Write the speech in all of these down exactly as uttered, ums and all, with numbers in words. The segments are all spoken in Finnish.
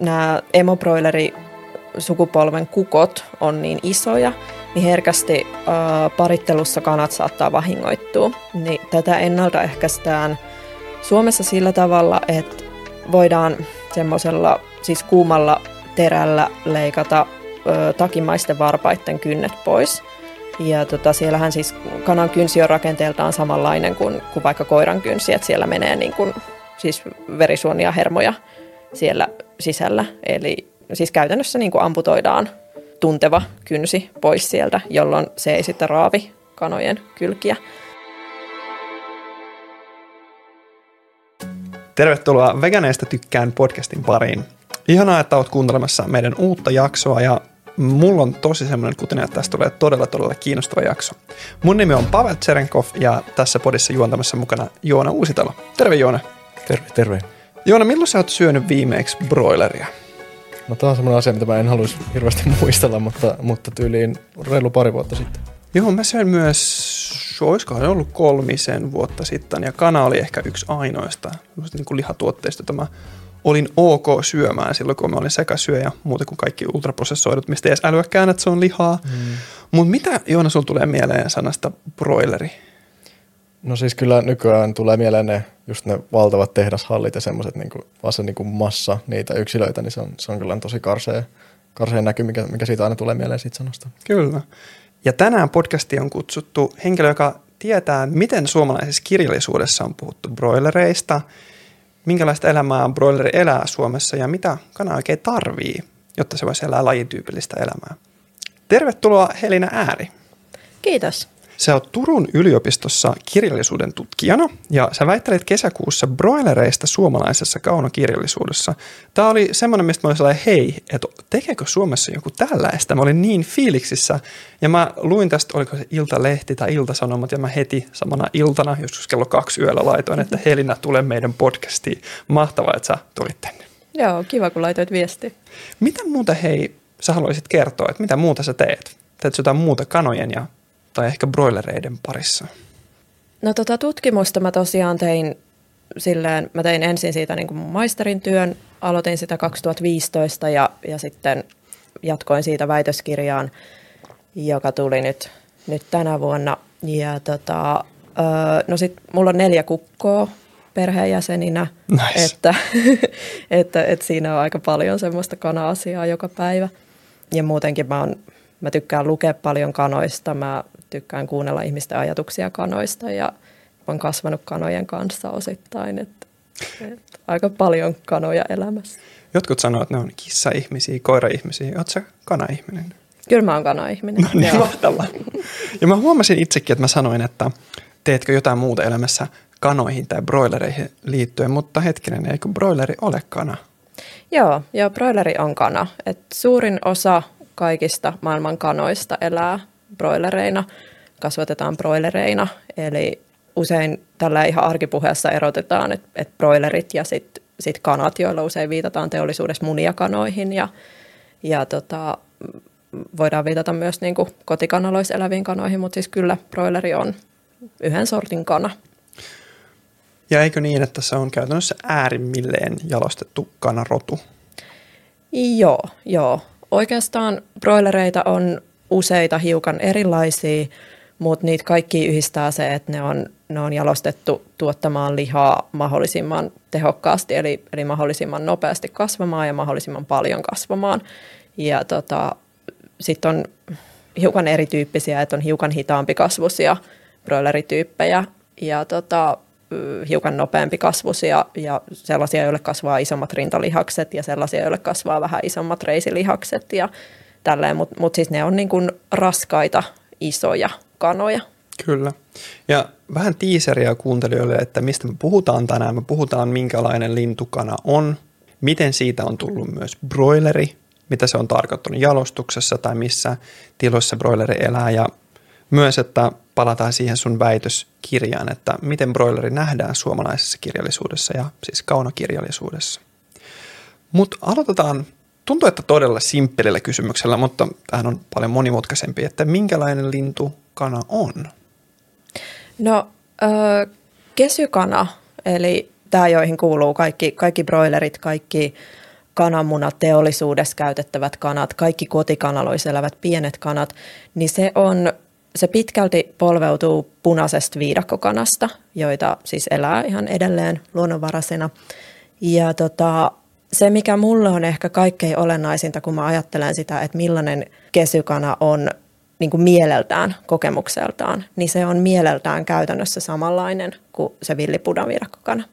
nämä emobroilerisukupolven kukot on niin isoja, niin herkästi äh, parittelussa kanat saattaa vahingoittua. Niin tätä ennaltaehkäistään Suomessa sillä tavalla, että voidaan semmoisella siis kuumalla terällä leikata ö, takimaisten varpaitten kynnet pois. Ja tota, siellähän siis kanan kynsi on rakenteeltaan samanlainen kuin, kuin vaikka koiran kynsi, että siellä menee niin kuin, siis verisuonia, hermoja siellä sisällä. Eli siis käytännössä niin kuin amputoidaan tunteva kynsi pois sieltä, jolloin se ei sitten raavi kanojen kylkiä. Tervetuloa Veganeista tykkään podcastin pariin. Ihanaa, että olet kuuntelemassa meidän uutta jaksoa ja mulla on tosi semmoinen kuten, että tästä tulee todella todella kiinnostava jakso. Mun nimi on Pavel Tserenkov ja tässä podissa juontamassa mukana Joona Uusitalo. Terve Joona. Terve, terve. Joona, milloin sä oot syönyt viimeeksi broileria? No tää on semmoinen asia, mitä mä en haluaisi hirveästi muistella, mutta, mutta tyyliin reilu pari vuotta sitten. Joo, mä söin myös, olisikohan se ollut kolmisen vuotta sitten, ja kana oli ehkä yksi ainoista niin kuin lihatuotteista, jota mä olin ok syömään silloin, kun mä olin sekasyöjä, muuten kuin kaikki ultraprosessoidut, mistä ei edes älyäkään, että se on lihaa. Mm. Mutta mitä, Joona, sulla tulee mieleen sanasta broileri? No siis kyllä nykyään tulee mieleen ne, just ne valtavat tehdashallit ja semmoiset, niin kuin, vaan se niin kuin massa niitä yksilöitä, niin se on, se on kyllä tosi karsea, karsea näky, mikä, mikä siitä aina tulee mieleen siitä sanasta. Kyllä. Ja tänään podcastiin on kutsuttu henkilö, joka tietää, miten suomalaisessa kirjallisuudessa on puhuttu broilereista, minkälaista elämää broileri elää Suomessa ja mitä kana oikein tarvii, jotta se voisi elää lajityypillistä elämää. Tervetuloa Helinä Ääri. Kiitos. Sä oot Turun yliopistossa kirjallisuuden tutkijana ja sä väittelit kesäkuussa broilereista suomalaisessa kaunokirjallisuudessa. Tää oli semmoinen, mistä mä olin hei, että tekeekö Suomessa joku tällaista? Mä olin niin fiiliksissä ja mä luin tästä, oliko se Ilta-lehti tai Ilta-sanomat ja mä heti samana iltana, joskus kello kaksi yöllä laitoin, että Helinä tulee meidän podcastiin. Mahtavaa, että sä tulit tänne. Joo, kiva kun laitoit viestiä. Mitä muuta hei, sä haluaisit kertoa, että mitä muuta sä teet? Teet jotain muuta kanojen ja tai ehkä broilereiden parissa? No tota tutkimusta mä tosiaan tein silleen, mä tein ensin siitä niin kuin maisterin työn, aloitin sitä kaksituhattaviisitoista ja, ja sitten jatkoin siitä väitöskirjaan, joka tuli nyt, nyt tänä vuonna. Ja tota, no sit mulla on neljä kukkoa perheenjäseninä, nice. että, että, että siinä on aika paljon semmoista kana-asiaa joka päivä. Ja muutenkin mä oon Mä tykkään lukea paljon kanoista, mä tykkään kuunnella ihmisten ajatuksia kanoista ja olen kasvanut kanojen kanssa osittain, että et, aika paljon kanoja elämässä. Jotkut sanoo, että ne on kissa-ihmisiä, koira-ihmisiä. Ootko sä kana-ihminen? Kyllä mä oon kana-ihminen. No niin, mahtavaa. Ja mä huomasin itsekin, että mä sanoin, että teetkö jotain muuta elämässä kanoihin tai broilereihin liittyen, mutta hetkinen, eikö broileri ole kana? Joo, joo broileri on kana. Et suurin osa kaikista maailman kanoista elää broilereina, kasvatetaan broilereina. Eli usein tällä ihan arkipuheessa erotetaan, että et broilerit ja sitten sit kanat, joilla usein viitataan teollisuudessa muniakanoihin. Ja, ja tota, voidaan viitata myös niinku kotikanaloissa eläviin kanoihin, mutta siis kyllä broileri on yhden sortin kana. Ja eikö niin, että se on käytännössä äärimmilleen jalostettu kanarotu? Joo, joo. Oikeastaan broilereita on useita hiukan erilaisia, mutta niitä kaikki yhdistää se, että ne on, ne on jalostettu tuottamaan lihaa mahdollisimman tehokkaasti, eli, eli mahdollisimman nopeasti kasvamaan ja mahdollisimman paljon kasvamaan. Ja tota, sitten on hiukan erityyppisiä, että on hiukan hitaampi kasvuisia broilerityyppejä ja tota, hiukan nopeampi kasvusia ja sellaisia, joille kasvaa isommat rintalihakset ja sellaisia, joille kasvaa vähän isommat reisilihakset ja tälleen, mutta mut siis ne on niin kuin raskaita, isoja kanoja. Kyllä. Ja vähän tiiseriä kuuntelijoille, että mistä me puhutaan tänään. Me puhutaan, minkälainen lintukana on, miten siitä on tullut myös broileri, mitä se on tarkoittanut jalostuksessa tai missä tiloissa broileri elää ja myös, että palataan siihen sun väitöskirjaan, että miten broileri nähdään suomalaisessa kirjallisuudessa ja siis kaunokirjallisuudessa. Mutta aloitetaan, tuntuu, että todella simppelillä kysymyksellä, mutta tämähän on paljon monimutkaisempi, että minkälainen lintu kana on? No äh, kesykana, eli tämä joihin kuuluu kaikki, kaikki broilerit, kaikki kananmunat, teollisuudessa käytettävät kanat, kaikki kotikanaloissa elävät pienet kanat, niin se on... Se pitkälti polveutuu punaisesta viidakkokanasta, joita siis elää ihan edelleen luonnonvaraisena. Ja tota, se, mikä mulle on ehkä kaikkein olennaisinta, kun mä ajattelen sitä, että millainen kesykana on niin kuin mieleltään, kokemukseltaan, niin se on mieleltään käytännössä samanlainen kuin se villipunan viidakkokana.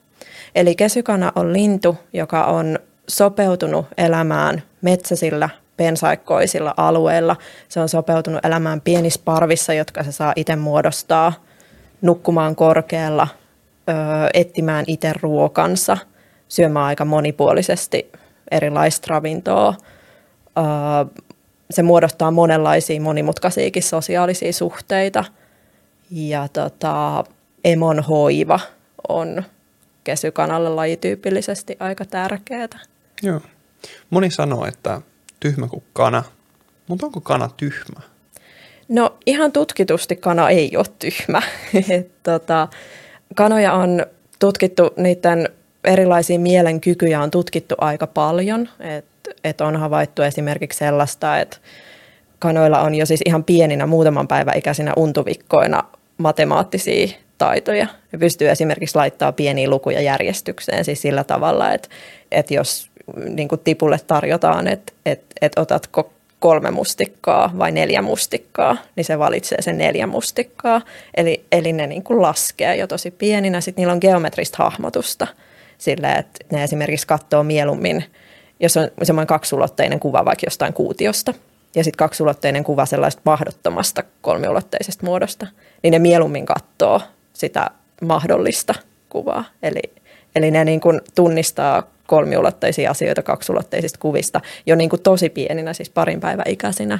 Eli kesykana on lintu, joka on sopeutunut elämään metsäsillä, pensaikkoisilla alueilla. Se on sopeutunut elämään pienissä parvissa, jotka se saa itse muodostaa, nukkumaan korkealla, etsimään itse ruokansa, syömään aika monipuolisesti erilaista ravintoa. Se muodostaa monenlaisia monimutkaisiakin sosiaalisia suhteita. Ja tota, emon hoiva on kesykanalle lajityypillisesti aika tärkeää. Joo. Moni sanoo, että tyhmä kuin kana. Mutta onko kana tyhmä? No ihan tutkitusti kana ei ole tyhmä. Et, tota, kanoja on tutkittu, niiden erilaisia mielenkykyjä on tutkittu aika paljon. Et, et on havaittu esimerkiksi sellaista, että kanoilla on jo siis ihan pieninä muutaman päivän ikäisinä untuvikkoina matemaattisia taitoja. Ne pystyy esimerkiksi laittamaan pieniä lukuja järjestykseen siis sillä tavalla, että et jos... Niin kuin tipulle tarjotaan, että et, et otatko kolme mustikkaa vai neljä mustikkaa, niin se valitsee sen neljä mustikkaa. Eli, eli ne niin kuin laskee jo tosi pieninä. Sitten niillä on geometrista hahmotusta sillä, että ne esimerkiksi katsoo mieluummin, jos on semmoinen kaksulotteinen kuva vaikka jostain kuutiosta, ja sitten kaksulotteinen kuva sellaista mahdottomasta kolmiulotteisesta muodosta, niin ne mieluummin katsoo sitä mahdollista kuvaa. Eli, eli ne niin kuin tunnistaa kolmiulotteisia asioita kaksulotteisista kuvista jo niin kuin tosi pieninä, siis parin päivän ikäisinä.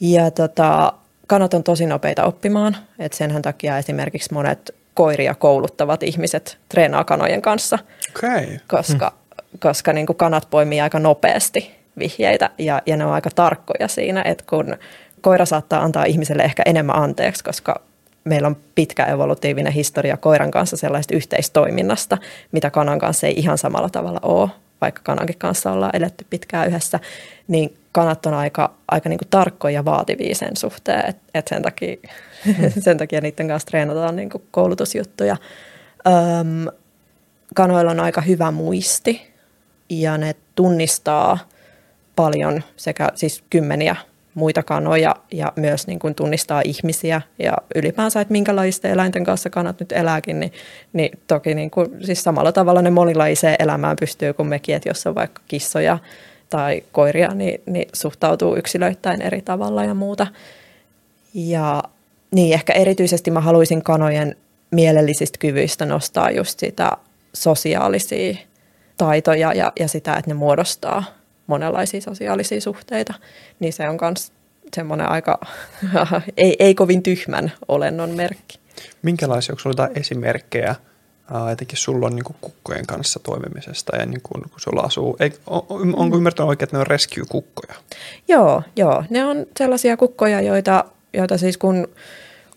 Ja tota, kanat on tosi nopeita oppimaan, että senhän takia esimerkiksi monet koiria kouluttavat ihmiset treenaa kanojen kanssa, okay. koska, hmm. koska niin kuin kanat poimii aika nopeasti vihjeitä ja, ja ne on aika tarkkoja siinä, että kun koira saattaa antaa ihmiselle ehkä enemmän anteeksi, koska meillä on pitkä evolutiivinen historia koiran kanssa sellaista yhteistoiminnasta, mitä kanan kanssa ei ihan samalla tavalla ole, vaikka kanankin kanssa ollaan eletty pitkään yhdessä, niin kanat on aika, aika niin kuin tarkkoja ja vaativia sen suhteen, että et sen, mm. sen takia niiden kanssa treenataan niin kuin koulutusjuttuja. Öm, kanoilla on aika hyvä muisti ja ne tunnistaa paljon sekä siis kymmeniä muita kanoja ja myös niin kuin tunnistaa ihmisiä ja ylipäänsä, että minkälaisten eläinten kanssa kanat nyt elääkin, niin, niin toki niin kuin, siis samalla tavalla ne monilaiseen elämään pystyy kuin mekin, että jos on vaikka kissoja tai koiria, niin, niin suhtautuu yksilöittäin eri tavalla ja muuta. Ja niin ehkä erityisesti mä haluaisin kanojen mielellisistä kyvyistä nostaa just sitä sosiaalisia taitoja ja, ja sitä, että ne muodostaa monenlaisia sosiaalisia suhteita, niin se on myös semmoinen aika ei, ei kovin tyhmän olennon merkki. Minkälaisia, onko sinulla jotain esimerkkejä, etenkin sulla on niin kuin kukkojen kanssa toimimisesta ja niin kuin, kun sulla asuu, ei, on, onko ymmärtänyt oikein, että ne on rescue-kukkoja? Joo, joo, ne on sellaisia kukkoja, joita, joita siis kun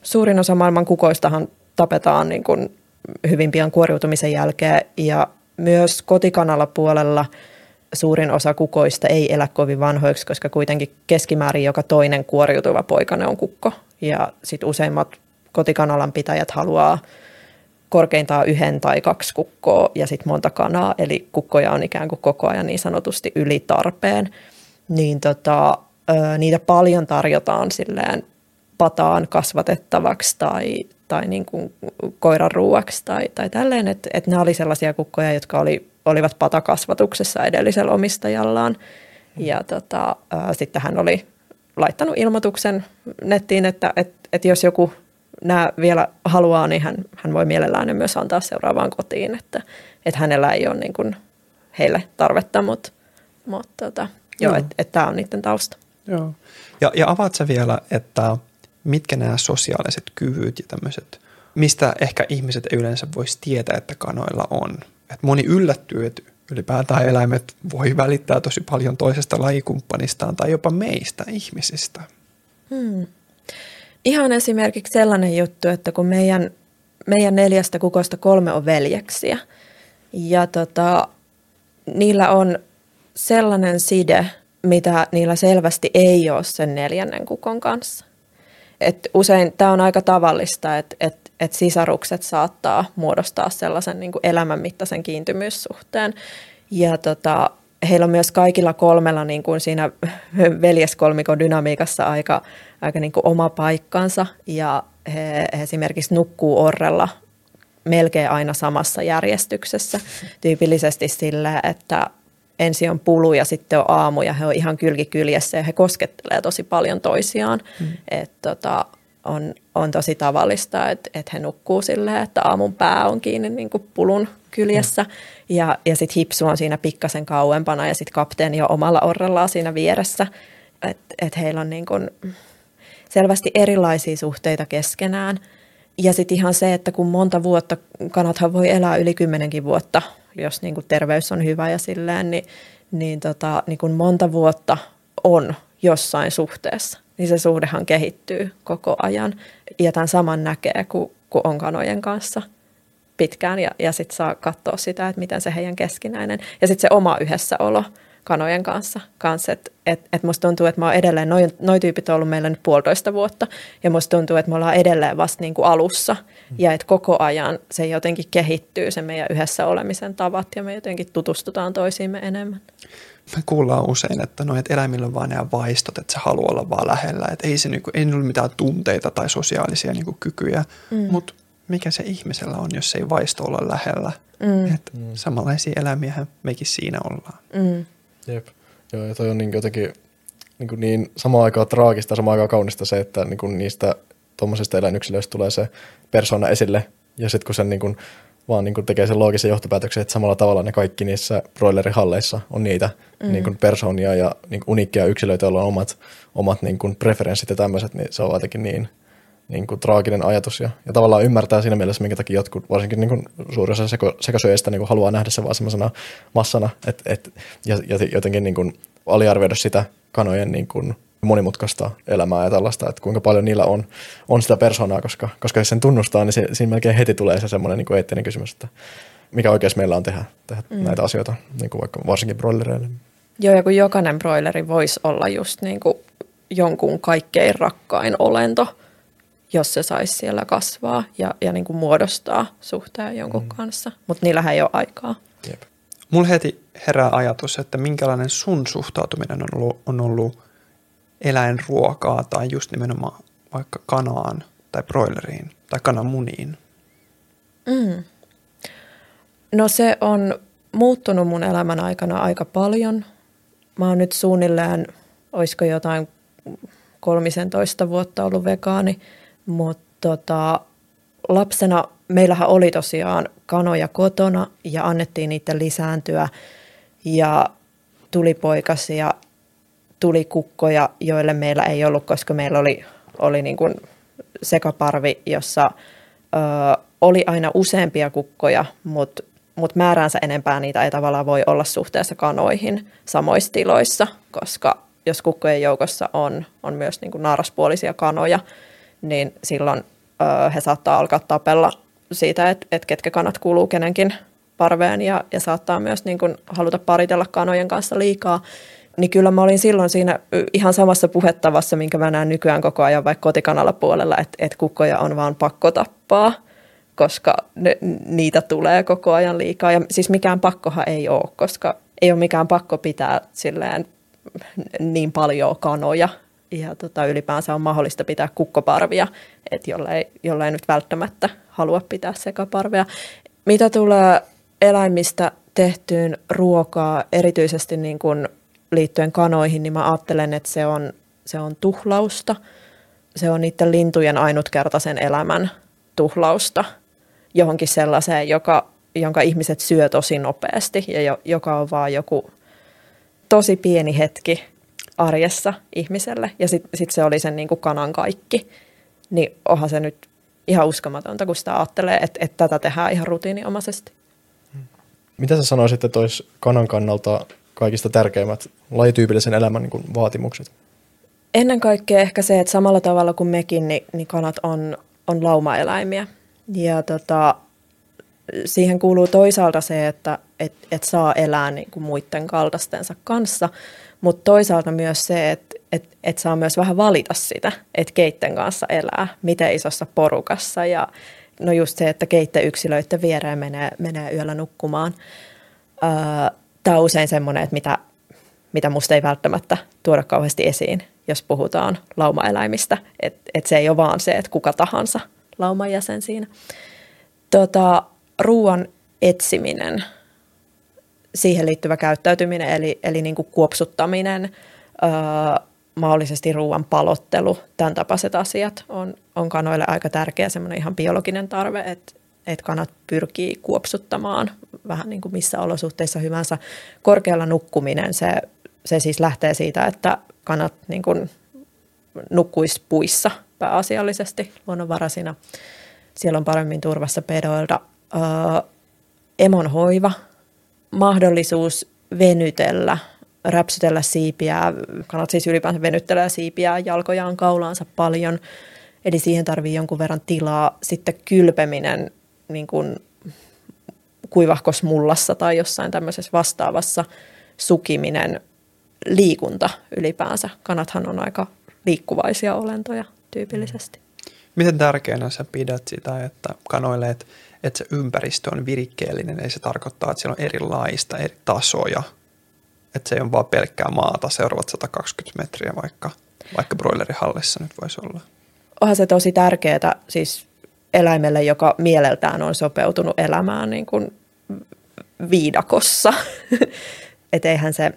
suurin osa maailman kukoistahan tapetaan niin kuin hyvin pian kuoriutumisen jälkeen ja myös kotikanalla puolella suurin osa kukoista ei elä kovin vanhoiksi, koska kuitenkin keskimäärin joka toinen kuoriutuva poikane on kukko. Ja sitten useimmat kotikanalan pitäjät haluaa korkeintaan yhden tai kaksi kukkoa ja sitten monta kanaa. Eli kukkoja on ikään kuin koko ajan niin sanotusti yli tarpeen. Niin tota, niitä paljon tarjotaan silleen pataan kasvatettavaksi tai, tai niin kuin koiran ruuaksi tai, tai tälleen. Että et nämä oli sellaisia kukkoja, jotka oli olivat patakasvatuksessa edellisellä omistajallaan ja tota, sitten hän oli laittanut ilmoituksen nettiin, että et, et jos joku nämä vielä haluaa, niin hän, hän voi mielellään myös antaa seuraavaan kotiin, että et hänellä ei ole niin kuin heille tarvetta, mutta, mutta tota, joo, että et tämä on niiden tausta. Joo. Ja, ja avaat sä vielä, että mitkä nämä sosiaaliset kyvyt ja tämmöiset, mistä ehkä ihmiset ei yleensä voisi tietää, että kanoilla on? Et moni yllättyy, että ylipäätään eläimet voi välittää tosi paljon toisesta lajikumppanistaan tai jopa meistä ihmisistä. Hmm. Ihan esimerkiksi sellainen juttu, että kun meidän, meidän neljästä kukosta kolme on veljeksiä ja tota, niillä on sellainen side, mitä niillä selvästi ei ole sen neljännen kukon kanssa. Et usein tämä on aika tavallista, että et, et sisarukset saattaa muodostaa sellaisen niin kuin elämänmittaisen kiintymyssuhteen. Ja tota, heillä on myös kaikilla kolmella niin kuin siinä veljeskolmikon dynamiikassa aika, aika niin kuin oma paikkansa. Ja he, he esimerkiksi nukkuu orrella melkein aina samassa järjestyksessä. Tyypillisesti sillä, että ensin on pulu ja sitten on aamu ja he on ihan kylki kyljessä ja he koskettelee tosi paljon toisiaan. Mm. Et tota, on, on tosi tavallista, että et he nukkuu silleen, että aamun pää on kiinni niin kuin pulun kyljessä mm. ja, ja sitten hipsu on siinä pikkasen kauempana ja sitten kapteeni on omalla orrellaan siinä vieressä. Et, et heillä on niin kuin selvästi erilaisia suhteita keskenään. Ja sitten ihan se, että kun monta vuotta, kanathan voi elää yli kymmenenkin vuotta, jos niin kuin terveys on hyvä ja silleen, niin, niin, tota, niin kun monta vuotta on jossain suhteessa, niin se suhdehan kehittyy koko ajan. Ja tämän saman näkee, kun, kun on kanojen kanssa pitkään ja, ja sitten saa katsoa sitä, että miten se heidän keskinäinen. Ja sitten se oma yhdessäolo kanojen kanssa. kanssa. Et, et, et musta tuntuu, että mä oon edelleen, noi, noi tyypit on ollut meillä nyt puolitoista vuotta, ja musta tuntuu, että me ollaan edelleen vasta niin kuin alussa, mm. ja että koko ajan se jotenkin kehittyy, se meidän yhdessä olemisen tavat, ja me jotenkin tutustutaan toisiimme enemmän. Me kuullaan usein, että no, et eläimillä on vaan nämä vaistot, että se haluaa olla vaan lähellä, että ei, niin ei ole mitään tunteita tai sosiaalisia niin kuin kykyjä, mm. mutta mikä se ihmisellä on, jos ei vaisto olla lähellä? Mm. Et mm. Samanlaisia eläimiähän mekin siinä ollaan. Mm. Jep. Joo, ja toi on niin jotenkin niin, niin samaan aikaan traagista ja samaan aikaan kaunista se, että niin niistä tuommoisista eläinyksilöistä tulee se persoona esille. Ja sitten kun sen niin kuin, vaan niin tekee sen loogisen johtopäätöksen, että samalla tavalla ne kaikki niissä broilerihalleissa on niitä mm. niin persoonia ja niin uniikkia yksilöitä, joilla on omat, omat niin preferenssit ja tämmöiset, niin se on jotenkin niin, niin traaginen ajatus. Ja, ja tavallaan ymmärtää siinä mielessä, minkä takia jotkut, varsinkin niin suurin osa sekasyöjistä niin haluaa nähdä se vaan semmoisena massana et, et, ja, ja jotenkin niin aliarvioida sitä kanojen niin kuin monimutkaista elämää ja tällaista, että kuinka paljon niillä on, on sitä persoonaa, koska, koska jos sen tunnustaa, niin se, siinä melkein heti tulee se semmoinen niin eettinen kysymys, että mikä oikeus meillä on tehdä, tehdä mm. näitä asioita, niin kuin vaikka varsinkin broilereille. Joo, ja kun jokainen broileri voisi olla just niin kuin jonkun kaikkein rakkain olento, jos se saisi siellä kasvaa ja, ja niin kuin muodostaa suhteen jonkun mm. kanssa, mutta niillähän ei ole aikaa. Jep. Mulla heti herää ajatus, että minkälainen sun suhtautuminen on ollut, on ollut eläinruokaa tai just nimenomaan vaikka kanaan tai broileriin tai kananmuniin? Mm. No se on muuttunut mun elämän aikana aika paljon. Mä oon nyt suunnilleen, olisiko jotain kolmisentoista vuotta ollut vegaani, mutta tota, lapsena meillähän oli tosiaan kanoja kotona ja annettiin niiden lisääntyä ja tuli poikasia, tuli kukkoja, joille meillä ei ollut, koska meillä oli, oli niin kuin sekaparvi, jossa ö, oli aina useampia kukkoja, mutta mut määräänsä enempää niitä ei tavallaan voi olla suhteessa kanoihin samoissa tiloissa, koska jos kukkojen joukossa on, on myös niin kuin naaraspuolisia kanoja, niin silloin ö, he saattaa alkaa tapella siitä, että et ketkä kanat kuuluu kenenkin parveen ja, ja saattaa myös niin kuin haluta paritella kanojen kanssa liikaa. Niin kyllä mä olin silloin siinä ihan samassa puhettavassa, minkä mä näen nykyään koko ajan vaikka kotikanalla puolella, että et kukkoja on vaan pakko tappaa, koska ne, niitä tulee koko ajan liikaa. Ja siis mikään pakkohan ei ole, koska ei ole mikään pakko pitää silleen niin paljon kanoja. Ja tota, ylipäänsä on mahdollista pitää kukkoparvia, että jollei, jollei nyt välttämättä halua pitää sekaparvia. Mitä tulee eläimistä tehtyyn ruokaa, erityisesti niin kuin liittyen kanoihin, niin mä ajattelen, että se on, se on tuhlausta. Se on niiden lintujen ainutkertaisen elämän tuhlausta johonkin sellaiseen, joka, jonka ihmiset syö tosi nopeasti ja jo, joka on vaan joku tosi pieni hetki arjessa ihmiselle. Ja sitten sit se oli sen niin kuin kanan kaikki. Niin onhan se nyt ihan uskomatonta, kun sitä ajattelee, että, että tätä tehdään ihan rutiininomaisesti. Mitä sä sanoisit, että olisi kanan kannalta kaikista tärkeimmät lajityypillisen elämän niin kuin vaatimukset? Ennen kaikkea ehkä se, että samalla tavalla kuin mekin, niin, niin kanat on, on laumaeläimiä. Ja tota, siihen kuuluu toisaalta se, että, että et saa elää niin kuin muiden kaltaistensa kanssa, mutta toisaalta myös se, että et, et saa myös vähän valita sitä, että keitten kanssa elää, miten isossa porukassa ja no just se, että keitten yksilöiden viereen menee, menee yöllä nukkumaan. Öö, Tämä on usein semmoinen, että mitä, mitä musta ei välttämättä tuoda kauheasti esiin, jos puhutaan laumaeläimistä, että et se ei ole vaan se, että kuka tahansa lauman jäsen siinä. Tota, ruoan etsiminen, siihen liittyvä käyttäytyminen, eli, eli niin kuin kuopsuttaminen, öö, mahdollisesti ruoan palottelu, tämän tapaiset asiat on, on kanoille aika tärkeä semmoinen ihan biologinen tarve, että että kanat pyrkii kuopsuttamaan vähän niin kuin missä olosuhteissa hyvänsä. Korkealla nukkuminen, se, se siis lähtee siitä, että kanat niin kuin nukkuisi puissa pääasiallisesti luonnonvarasina. Siellä on paremmin turvassa pedoilta. Öö, emon hoiva, mahdollisuus venytellä, räpsytellä siipiä. Kanat siis ylipäänsä venyttelee siipiä, jalkojaan, kaulaansa paljon. Eli siihen tarvii jonkun verran tilaa. Sitten kylpeminen niin kuin kuivahkosmullassa tai jossain tämmöisessä vastaavassa, sukiminen, liikunta ylipäänsä. Kanathan on aika liikkuvaisia olentoja tyypillisesti. Miten tärkeänä sä pidät sitä, että kanoille, että, että se ympäristö on virikkeellinen, ei se tarkoittaa, että siellä on erilaista, eri tasoja, että se ei ole vaan pelkkää maata seuraavat sata kaksikymmentä metriä, vaikka, vaikka broilerihallissa nyt voisi olla? Onhan se tosi tärkeää siis eläimelle, joka mieleltään on sopeutunut elämään niin kuin viidakossa. Et eihän se,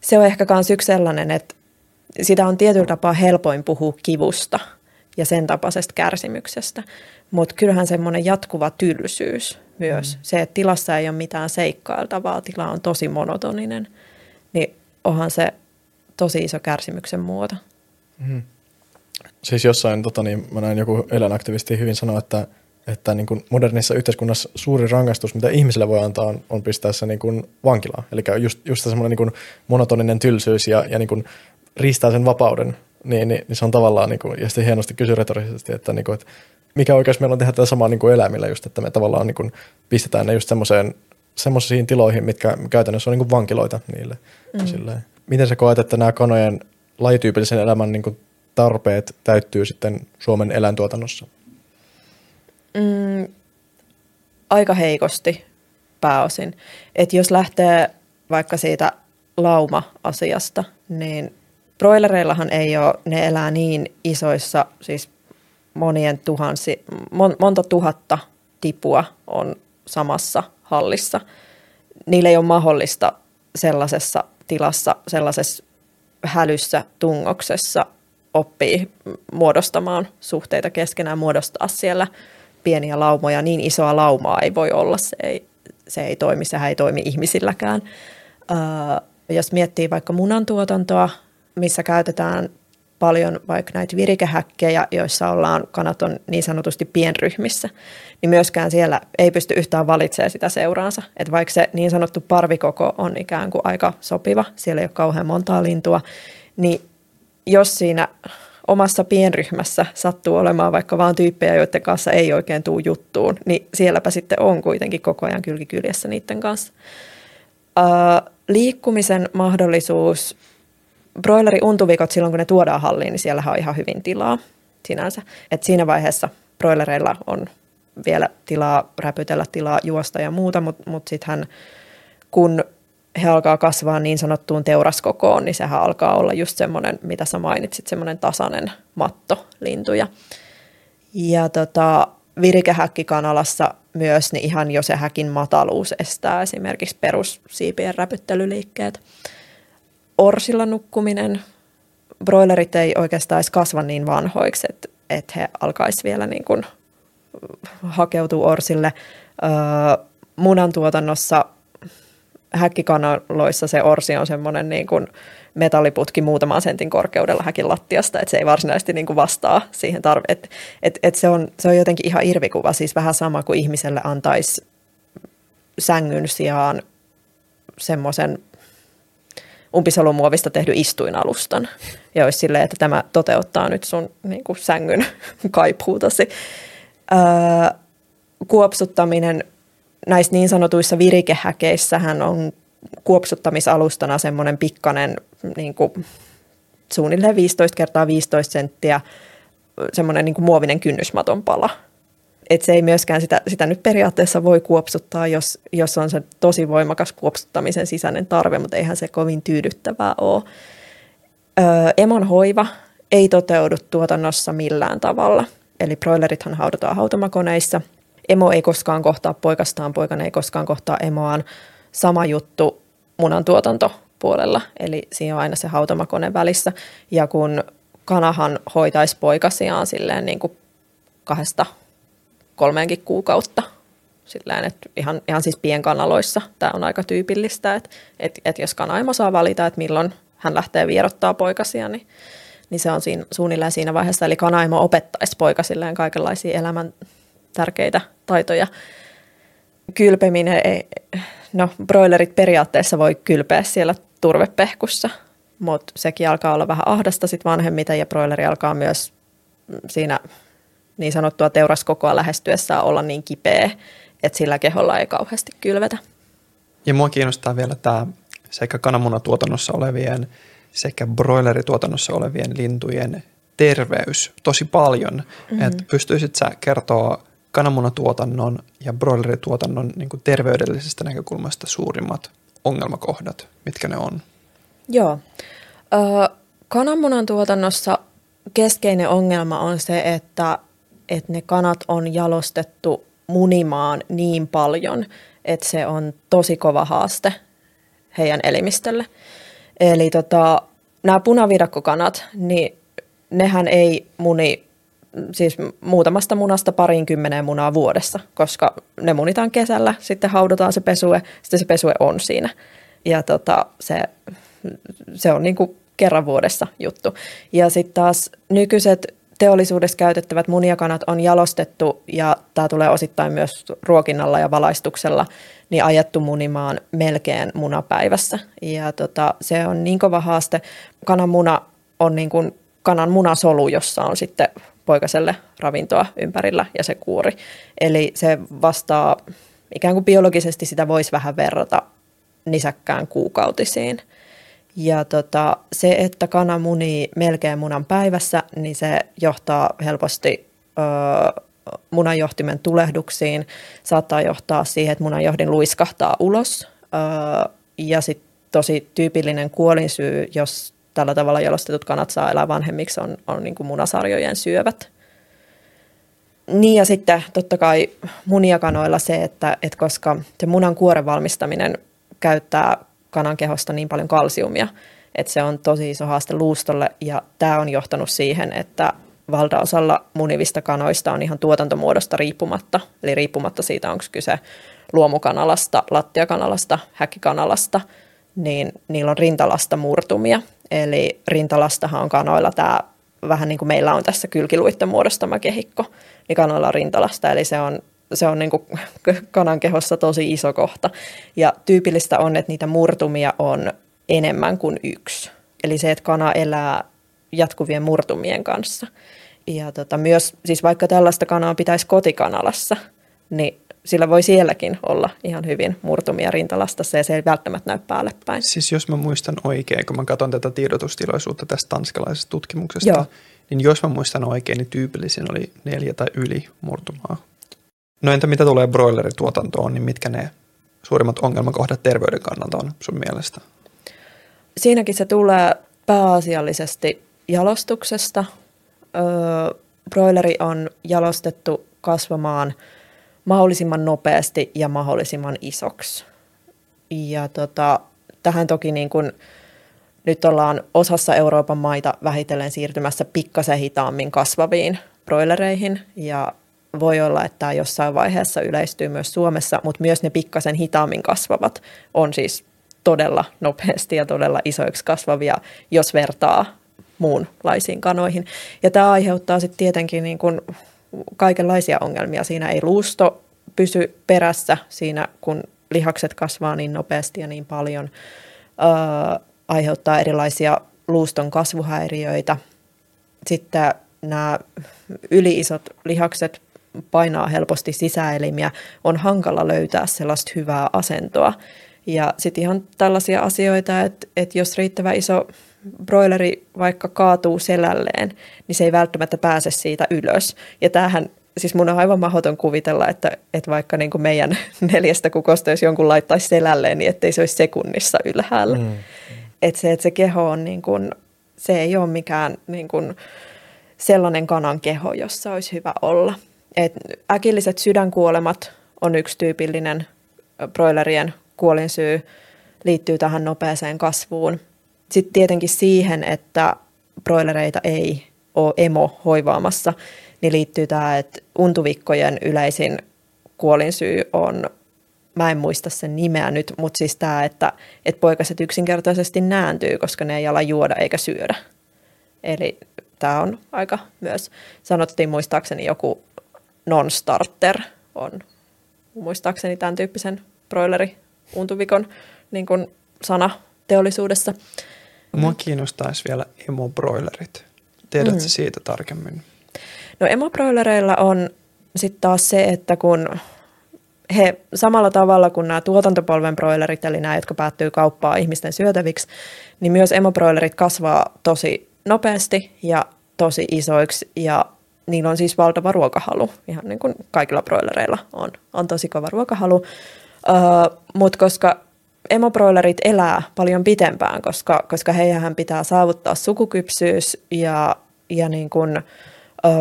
se on ehkä myös yksi sellainen, että sitä on tietyllä tapaa helpoin puhua kivusta ja sen tapaisesta kärsimyksestä. Mutta kyllähän semmoinen jatkuva tylsyys myös, mm. se, että tilassa ei ole mitään seikkailtavaa, tila on tosi monotoninen, niin onhan se tosi iso kärsimyksen muoto. Mm. Siis jossain, tota, niin mä näin joku eläinaktivisti hyvin sanoa, että, että niin kuin modernissa yhteiskunnassa suuri rangaistus, mitä ihmiselle voi antaa, on, on pistää se niin kuin vankilaan. Eli just, just semmoinen niin kuin monotoninen tylsyys ja, ja niin kuin riistää sen vapauden, niin, niin, niin se on tavallaan, niin kuin, ja sitten hienosti kysy retorisesti, että, niin kuin, että mikä oikeus meillä on tehdä tätä samaa niin kuin eläimillä, just, että me tavallaan niin kuin pistetään ne just semmoisiin tiloihin, mitkä käytännössä on niin kuin vankiloita niille. Mm. Miten sä koet, että nämä kanojen lajityypillisen elämän niin kuin tarpeet täyttyy sitten Suomen eläintuotannossa? Mm, aika heikosti pääosin. Et jos lähtee vaikka siitä lauma-asiasta, niin broilereillahan ei ole, ne elää niin isoissa, siis monien tuhansi, mon, monta tuhatta tipua on samassa hallissa. Niillä ei ole mahdollista sellaisessa tilassa, sellaisessa hälyssä, tungoksessa oppii muodostamaan suhteita keskenään, muodostaa siellä pieniä laumoja. Niin isoa laumaa ei voi olla, se ei, se ei toimi, sehän ei toimi ihmisilläkään. Öö, jos miettii vaikka munantuotantoa, missä käytetään paljon vaikka näitä virikehäkkejä, joissa ollaan, kanat on niin sanotusti pienryhmissä, niin myöskään siellä ei pysty yhtään valitsemaan sitä seuraansa. Et vaikka se niin sanottu parvikoko on ikään kuin aika sopiva, siellä ei ole kauhean montaa lintua, niin jos siinä omassa pienryhmässä sattuu olemaan vaikka vaan tyyppejä, joiden kanssa ei oikein tule juttuun, niin sielläpä sitten on kuitenkin koko ajan kylkikyljessä niiden kanssa. Äh, liikkumisen mahdollisuus. Broileriuntuvikot silloin, kun ne tuodaan halliin, niin siellähän on ihan hyvin tilaa sinänsä. Et siinä vaiheessa broilereilla on vielä tilaa räpytellä, tilaa juosta ja muuta, mutta mut sittenhän kun he alkaa kasvaa niin sanottuun teuraskokoon, niin sehän alkaa olla just semmoinen, mitä sä mainitsit, semmoinen tasainen matto lintuja. Ja tota, virikehäkkikanalassa myös, niin ihan jo se häkin mataluus estää esimerkiksi perussiipien räpyttelyliikkeet. Orsilla nukkuminen. Broilerit ei oikeastaan edes kasva niin vanhoiksi, että et he alkaisi vielä niin kun hakeutua orsille. Öö, munantuotannossa häkkikanaloissa se orsi on semmoinen niin kuin metalliputki muutaman sentin korkeudella häkin lattiasta, että se ei varsinaisesti niin kuin vastaa siihen tarve. Et, et, et se, on, se on jotenkin ihan irvikuva, siis vähän sama kuin ihmiselle antaisi sängyn sijaan semmoisen umpisolumuovista tehdyn istuinalustan. Ja olisi silleen, että tämä toteuttaa nyt sun niin kuin sängyn kaipuutasi. Öö, kuopsuttaminen. näissä niin sanotuissa virikehäkeissähän on kuopsuttamisalustana semmoinen pikkainen niin kuin suunnilleen viisitoista kertaa viisitoista senttiä semmoinen niin kuin muovinen kynnysmaton pala. Että se ei myöskään sitä, sitä nyt periaatteessa voi kuopsuttaa, jos, jos on se tosi voimakas kuopsuttamisen sisäinen tarve, mutta eihän se kovin tyydyttävää ole. Öö, emon hoiva ei toteudu tuotannossa millään tavalla. Eli broilerithan haudataan hautomakoneissa. Emo ei koskaan kohtaa poikastaan, poikana ei koskaan kohtaa emoaan. Sama juttu munan tuotantopuolella, eli siinä on aina se hautomakone välissä. Ja kun kanahan hoitaisi poikasiaan silleen niin kuin kahdesta kolmeenkin kuukautta, silleen, että ihan, ihan siis pienkanaloissa tämä on aika tyypillistä, että, että, että jos kanaimo saa valita, että milloin hän lähtee vierottaa poikasia, niin, niin se on siinä, suunnilleen siinä vaiheessa. Eli kanaimo opettaisi poikasilleen kaikenlaisia elämän tärkeitä taitoja. Kylpeminen ei... No, broilerit periaatteessa voi kylpeä siellä turvepehkussa, mutta sekin alkaa olla vähän ahdasta sit vanhemmiten, ja broileri alkaa myös siinä niin sanottua teuraskokoa lähestyessään olla niin kipeä, että sillä keholla ei kauheasti kylvetä. Ja mua kiinnostaa vielä tämä sekä kananmunatuotannossa olevien sekä broilerituotannossa olevien lintujen terveys tosi paljon. Mm-hmm. Et pystyisit sä kertoa kananmunatuotannon ja broilerituotannon niin kuin terveydellisestä näkökulmasta suurimmat ongelmakohdat, mitkä ne on? Joo. Ö, kananmunan tuotannossa keskeinen ongelma on se, että, että ne kanat on jalostettu munimaan niin paljon, että se on tosi kova haaste heidän elimistölle. Eli tota, nämä punaviidakkokanat, niin nehän ei muni siis muutamasta munasta pariinkymmeneen munaa vuodessa, koska ne munitaan kesällä, sitten haudataan se pesue, sitten se pesue on siinä. Ja tota, se, se on niin kuin kerran vuodessa juttu. Ja sitten taas nykyiset teollisuudessa käytettävät muniakanat on jalostettu, ja tämä tulee osittain myös ruokinnalla ja valaistuksella, niin ajettu munimaan melkein munapäivässä. Ja tota, se on niin kova haaste. Kananmuna on niin kuin kanan munasolu, jossa on sitten poikaselle ravintoa ympärillä ja se kuori. Eli se vastaa, ikään kuin biologisesti sitä voisi vähän verrata nisäkkään kuukautisiin. Ja tota, se, että kana munii melkein munan päivässä, niin se johtaa helposti ö, munanjohtimen tulehduksiin. Saattaa johtaa siihen, että munanjohdin luiskahtaa ulos. Ö, ja sitten tosi tyypillinen kuolinsyy, jos tällä tavalla jalostetut kanat saa elää vanhemmiksi, on, on niin kuin munasarjojen syövät. Niin, ja sitten totta kai muniakanoilla se, että, että koska se munan kuoren valmistaminen käyttää kanan kehosta niin paljon kalsiumia, että se on tosi iso haaste luustolle, ja tämä on johtanut siihen, että valtaosalla munivista kanoista on ihan tuotantomuodosta riippumatta, eli riippumatta siitä, onko kyse luomukanalasta, lattiakanalasta, häkkikanalasta, niin niillä on rintalasta murtumia. Eli rintalastahan on kanoilla tämä, vähän niin kuin meillä on tässä kylkiluitten muodostama kehikko, niin kanoilla on rintalasta, eli se on, se on niin kuin kanan kehossa tosi iso kohta. Ja tyypillistä on, että niitä murtumia on enemmän kuin yksi. Eli se, että kana elää jatkuvien murtumien kanssa. Ja tota, myös, siis vaikka tällaista kanaa pitäisi kotikanalassa, niin sillä voi sielläkin olla ihan hyvin murtumia rintalastassa, ja se ei välttämättä näy päälle päin. Siis jos mä muistan oikein, kun mä katson tätä tiedotustilaisuutta tästä tanskalaisesta tutkimuksesta, Joo. niin jos mä muistan oikein, niin tyypillisin oli neljä tai yli murtumaa. No entä mitä tulee broilerituotantoon, niin mitkä ne suurimmat ongelmakohdat terveyden kannalta on sun mielestä? Siinäkin se tulee pääasiallisesti jalostuksesta. Öö, broileri on jalostettu kasvamaan mahdollisimman nopeasti ja mahdollisimman isoksi. Ja tota, tähän toki niin kun nyt ollaan osassa Euroopan maita vähitellen siirtymässä pikkasen hitaammin kasvaviin broilereihin, ja voi olla, että tämä jossain vaiheessa yleistyy myös Suomessa, mutta myös ne pikkasen hitaammin kasvavat on siis todella nopeasti ja todella isoiksi kasvavia, jos vertaa muunlaisiin kanoihin. Ja tämä aiheuttaa sitten tietenkin niin kun kaikenlaisia ongelmia. Siinä ei luusto pysy perässä siinä, kun lihakset kasvaa niin nopeasti ja niin paljon. Öö, aiheuttaa erilaisia luuston kasvuhäiriöitä. Sitten nämä yliisot lihakset painaa helposti sisäelimiä, on hankala löytää sellaista hyvää asentoa. Ja sitten ihan tällaisia asioita, että, että jos riittävä iso broileri vaikka kaatuu selälleen, niin se ei välttämättä pääse siitä ylös. Ja tämähän, siis mun on aivan mahdoton kuvitella, että, että vaikka niin kuin meidän neljästä kukosta, jos jonkun laittaisi selälleen, niin ettei se olisi sekunnissa ylhäällä. Mm. Että se, että se keho on niin kuin, se ei ole mikään niin kuin sellainen kanan keho, jossa olisi hyvä olla. Et äkilliset sydänkuolemat on yksi tyypillinen broilerien kuolinsyy, liittyy tähän nopeaseen kasvuun. Sitten tietenkin siihen, että broilereita ei ole emo hoivaamassa, niin liittyy tämä, että untuvikkojen yleisin kuolinsyy on, mä en muista sen nimeä nyt, mutta siis tämä, että, että poikaset yksinkertaisesti nääntyy, koska ne ei ala juoda eikä syödä. Eli tämä on aika myös, sanottiin muistaakseni joku non-starter on, muistaakseni tämän tyyppisen broileri-untuvikon niin kuin sana teollisuudessa. Mua kiinnostaisi vielä emobroilerit. Tiedätkö mm. siitä tarkemmin? No emobroilereilla on sitten taas se, että kun he samalla tavalla kuin nämä tuotantopolven broilerit, eli nämä, jotka päättyy kauppaa ihmisten syötäviksi, niin myös emobroilerit kasvaa tosi nopeasti ja tosi isoiksi ja niillä on siis valtava ruokahalu, ihan niin kuin kaikilla broilereilla on, on tosi kova ruokahalu, öö, mutta koska emobroilerit elää paljon pitempään, koska, koska heihän pitää saavuttaa sukukypsyys ja, ja niin kuin, öö,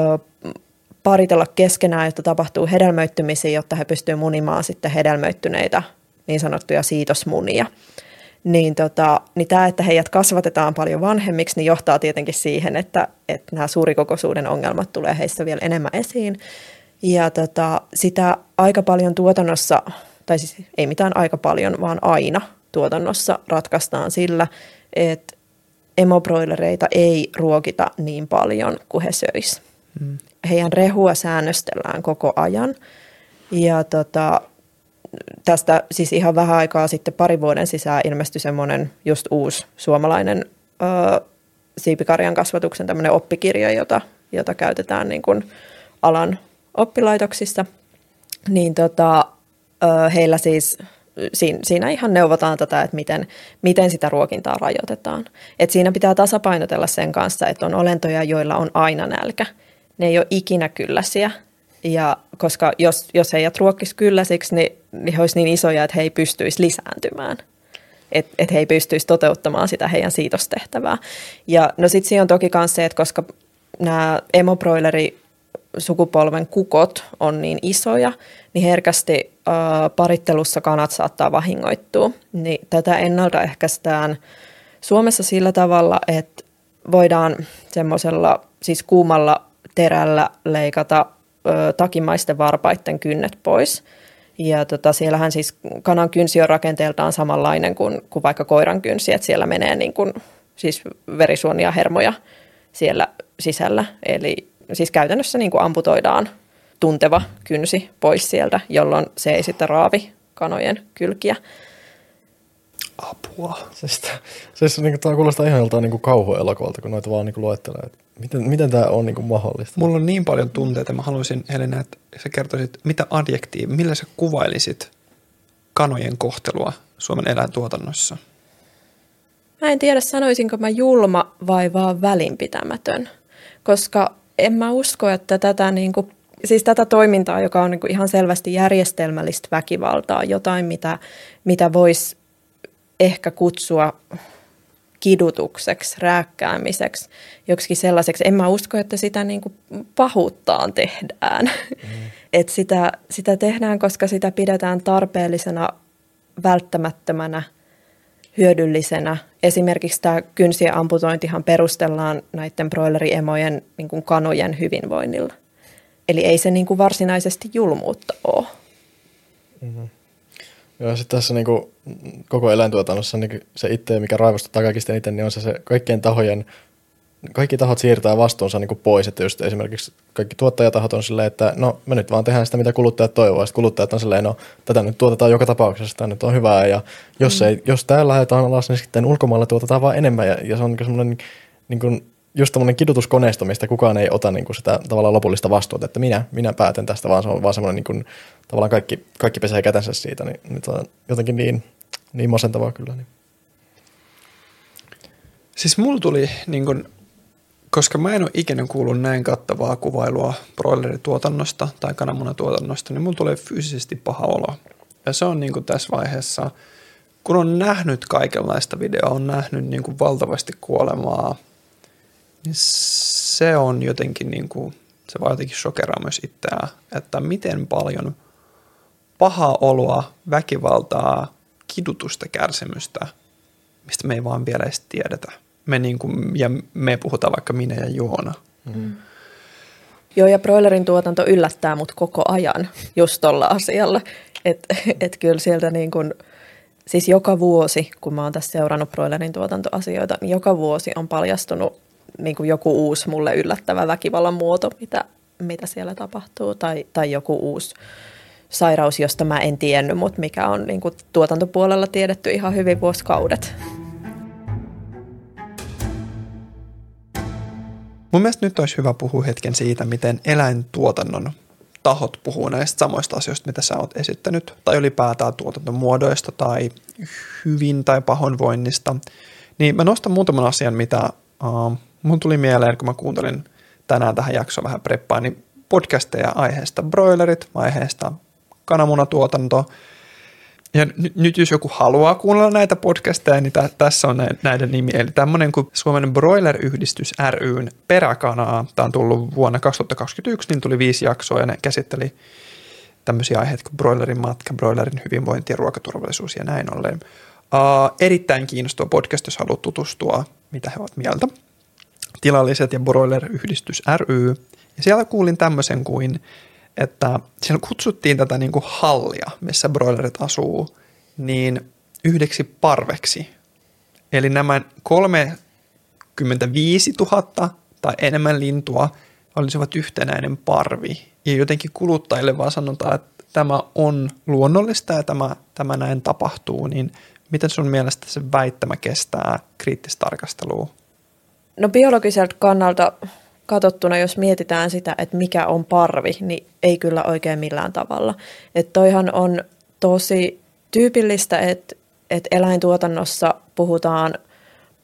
paritella keskenään, jotta tapahtuu hedelmöittymisiä, jotta he pystyvät munimaan sitten hedelmöittyneitä niin sanottuja siitosmunia. Niin, tota, niin tämä, että heidät kasvatetaan paljon vanhemmiksi, niin johtaa tietenkin siihen, että, että nämä suurikokoisuuden ongelmat tulee heissä vielä enemmän esiin. Ja tota, sitä aika paljon tuotannossa, tai siis ei mitään aika paljon, vaan aina tuotannossa ratkaistaan sillä, että emobroilereita ei ruokita niin paljon kuin he söis. Mm. Heidän rehua säännöstellään koko ajan ja tota, tästä siis ihan vähän aikaa sitten pari vuoden sisään ilmestyi semmoinen just uusi suomalainen ö, siipikarjan kasvatuksen tämmöinen oppikirja, jota, jota käytetään niin kuin alan oppilaitoksissa. Niin tota, ö, heillä siis, siinä, siinä ihan neuvotaan tätä, että miten, miten sitä ruokintaa rajoitetaan. Et siinä pitää tasapainotella sen kanssa, että on olentoja, joilla on aina nälkä. Ne ei ole ikinä kylläisiä. Ja koska jos, jos heidät ruokkisi kylläisiksi, niin, niin he olisi niin isoja, että he ei pystyisi lisääntymään. Että et he ei pystyisi toteuttamaan sitä heidän siitostehtävää. Ja no sitten siinä on toki myös se, että koska nämä emobroilerisukupolven kukot on niin isoja, niin herkästi äh, parittelussa kanat saattaa vahingoittua. Niin tätä ennaltaehkäistään Suomessa sillä tavalla, että voidaan semmoisella siis kuumalla terällä leikata takimaisten varpaiden kynnet pois. Ja tota, siellähän siis kanan kynsi on rakenteeltaan samanlainen kuin, kuin vaikka koiran kynsi, että siellä menee niin kuin, siis verisuonia, hermoja siellä sisällä. Eli siis käytännössä niin kuin amputoidaan tunteva kynsi pois sieltä, jolloin se ei sitten raavi kanojen kylkiä. Apua. Siis, siis niin kuin, tämä kuulostaa ihan joltain niin kuin kauhuelokuvalta, kun noita vaan niin kuin luettelee. Miten, miten tämä on niin kuin mahdollista? Mulla on niin paljon tunteita. Mä haluaisin, Helinä, että sä kertoisit, mitä adjektiivi, millä sä kuvailisit kanojen kohtelua Suomen eläintuotannossa? Mä en tiedä, sanoisinko mä julma vai vaan välinpitämätön, koska en mä usko, että tätä, niin kuin, siis tätä toimintaa, joka on niin kuin ihan selvästi järjestelmällistä väkivaltaa, jotain, mitä, mitä voisi ehkä kutsua kidutukseksi, rääkkäämiseksi, joksikin sellaiseksi. En mä usko, että sitä niin kuin pahuuttaan tehdään. Mm. Et sitä, sitä tehdään, koska sitä pidetään tarpeellisena, välttämättömänä, hyödyllisenä. Esimerkiksi tämä kynsien amputointihan perustellaan näiden broileriemojen niin kuin kanojen hyvinvoinnilla. Eli ei se niin kuin varsinaisesti julmuutta ole. Mm. Joo, sitten tässä niin kuin, koko eläintuotannossa niin se itse, mikä raivostuttaa kaikista eniten, niin on se, se kaikkien tahojen, kaikki tahot siirtää vastuunsa niin kuin pois. Että just esimerkiksi kaikki tuottajatahot on silleen, että no me nyt vaan tehdään sitä, mitä kuluttajat toivovat. Sitten kuluttajat on silleen, no tätä nyt tuotetaan joka tapauksessa, tämä nyt on hyvää. Ja jos, mm. ei, jos täällä lähdetään alas, niin sitten ulkomailla tuotetaan vaan enemmän. Ja, ja se on niin semmoinen niin kuin just tommoinen kidutuskoneisto, mistä kukaan ei ota niin kuin sitä tavallaan lopullista vastuuta, että minä, minä päätän tästä, vaan se on vaan semmoinen niin kuin, tavallaan kaikki, kaikki pesee kätensä siitä, niin, niin jotenkin niin, niin masentavaa kyllä. Niin. Siis mulla tuli, niin kun, koska mä en ole ikinä kuullut näin kattavaa kuvailua broilerituotannosta tai kananmunatuotannosta, niin mulla tulee fyysisesti paha olo. Ja se on niin kun tässä vaiheessa, kun on nähnyt kaikenlaista videoa, on nähnyt niin kun valtavasti kuolemaa, niin se on jotenkin, niin kun, se vaan jotenkin shokeraa myös itseään, että miten paljon pahaa oloa, väkivaltaa, kidutusta, kärsimystä, mistä me ei vaan vielä edes tiedetä. Me, niin kuin, ja me puhutaan vaikka minä ja Joona. Mm. Joo, ja broilerin tuotanto yllättää mut koko ajan just tuolla asialla. Että et kyllä sieltä niin kuin, siis joka vuosi, kun mä oon tässä seurannut broilerin tuotantoasioita, niin joka vuosi on paljastunut niin kuin joku uusi mulle yllättävä väkivallan muoto, mitä, mitä siellä tapahtuu, tai, tai joku uusi sairaus, josta mä en tiennyt, mutta mikä on niin kuin tuotantopuolella tiedetty ihan hyvin vuosikaudet. Mun mielestä nyt olisi hyvä puhua hetken siitä, miten eläintuotannon tahot puhuu näistä samoista asioista, mitä sä oot esittänyt, tai ylipäätään tuotantomuodoista tai hyvin tai pahoinvoinnista. Niin mä nostan muutaman asian, mitä uh, mun tuli mieleen, kun mä kuuntelin tänään tähän jaksoon vähän preppaa, niin podcasteja aiheesta broilerit, aiheesta kananmunatuotanto. Ja n- nyt jos joku haluaa kuunnella näitä podcasteja, niin t- tässä on näiden nimi. Eli tämmöinen kuin Suomen Broiler-yhdistys ry:n peräkanaa. Tämä on tullut vuonna kaksituhattakaksikymmentäyksi, niin tuli viisi jaksoa ja ne käsitteli tämmöisiä aiheita kuin broilerin matka, broilerin hyvinvointi ja ruokaturvallisuus ja näin ollen. Uh, erittäin kiinnostava podcast, jos haluat tutustua, mitä he ovat mieltä. Tilalliset ja Broiler-yhdistys ry. Ja siellä kuulin tämmöisen kuin, että siellä kutsuttiin tätä niin kuin hallia, missä broilerit asuu, niin yhdeksi parveksi. Eli nämä kolmekymmentäviisituhatta tai enemmän lintua olisivat yhtenäinen parvi. Ja jotenkin kuluttajille vaan sanotaan, että tämä on luonnollista ja tämä, tämä näin tapahtuu, niin miten sun mielestä se väittämä kestää kriittistä tarkastelua? No biologiselta kannalta katsottuna, jos mietitään sitä, että mikä on parvi, niin ei kyllä oikein millään tavalla. Että toihan on tosi tyypillistä, että, että eläintuotannossa puhutaan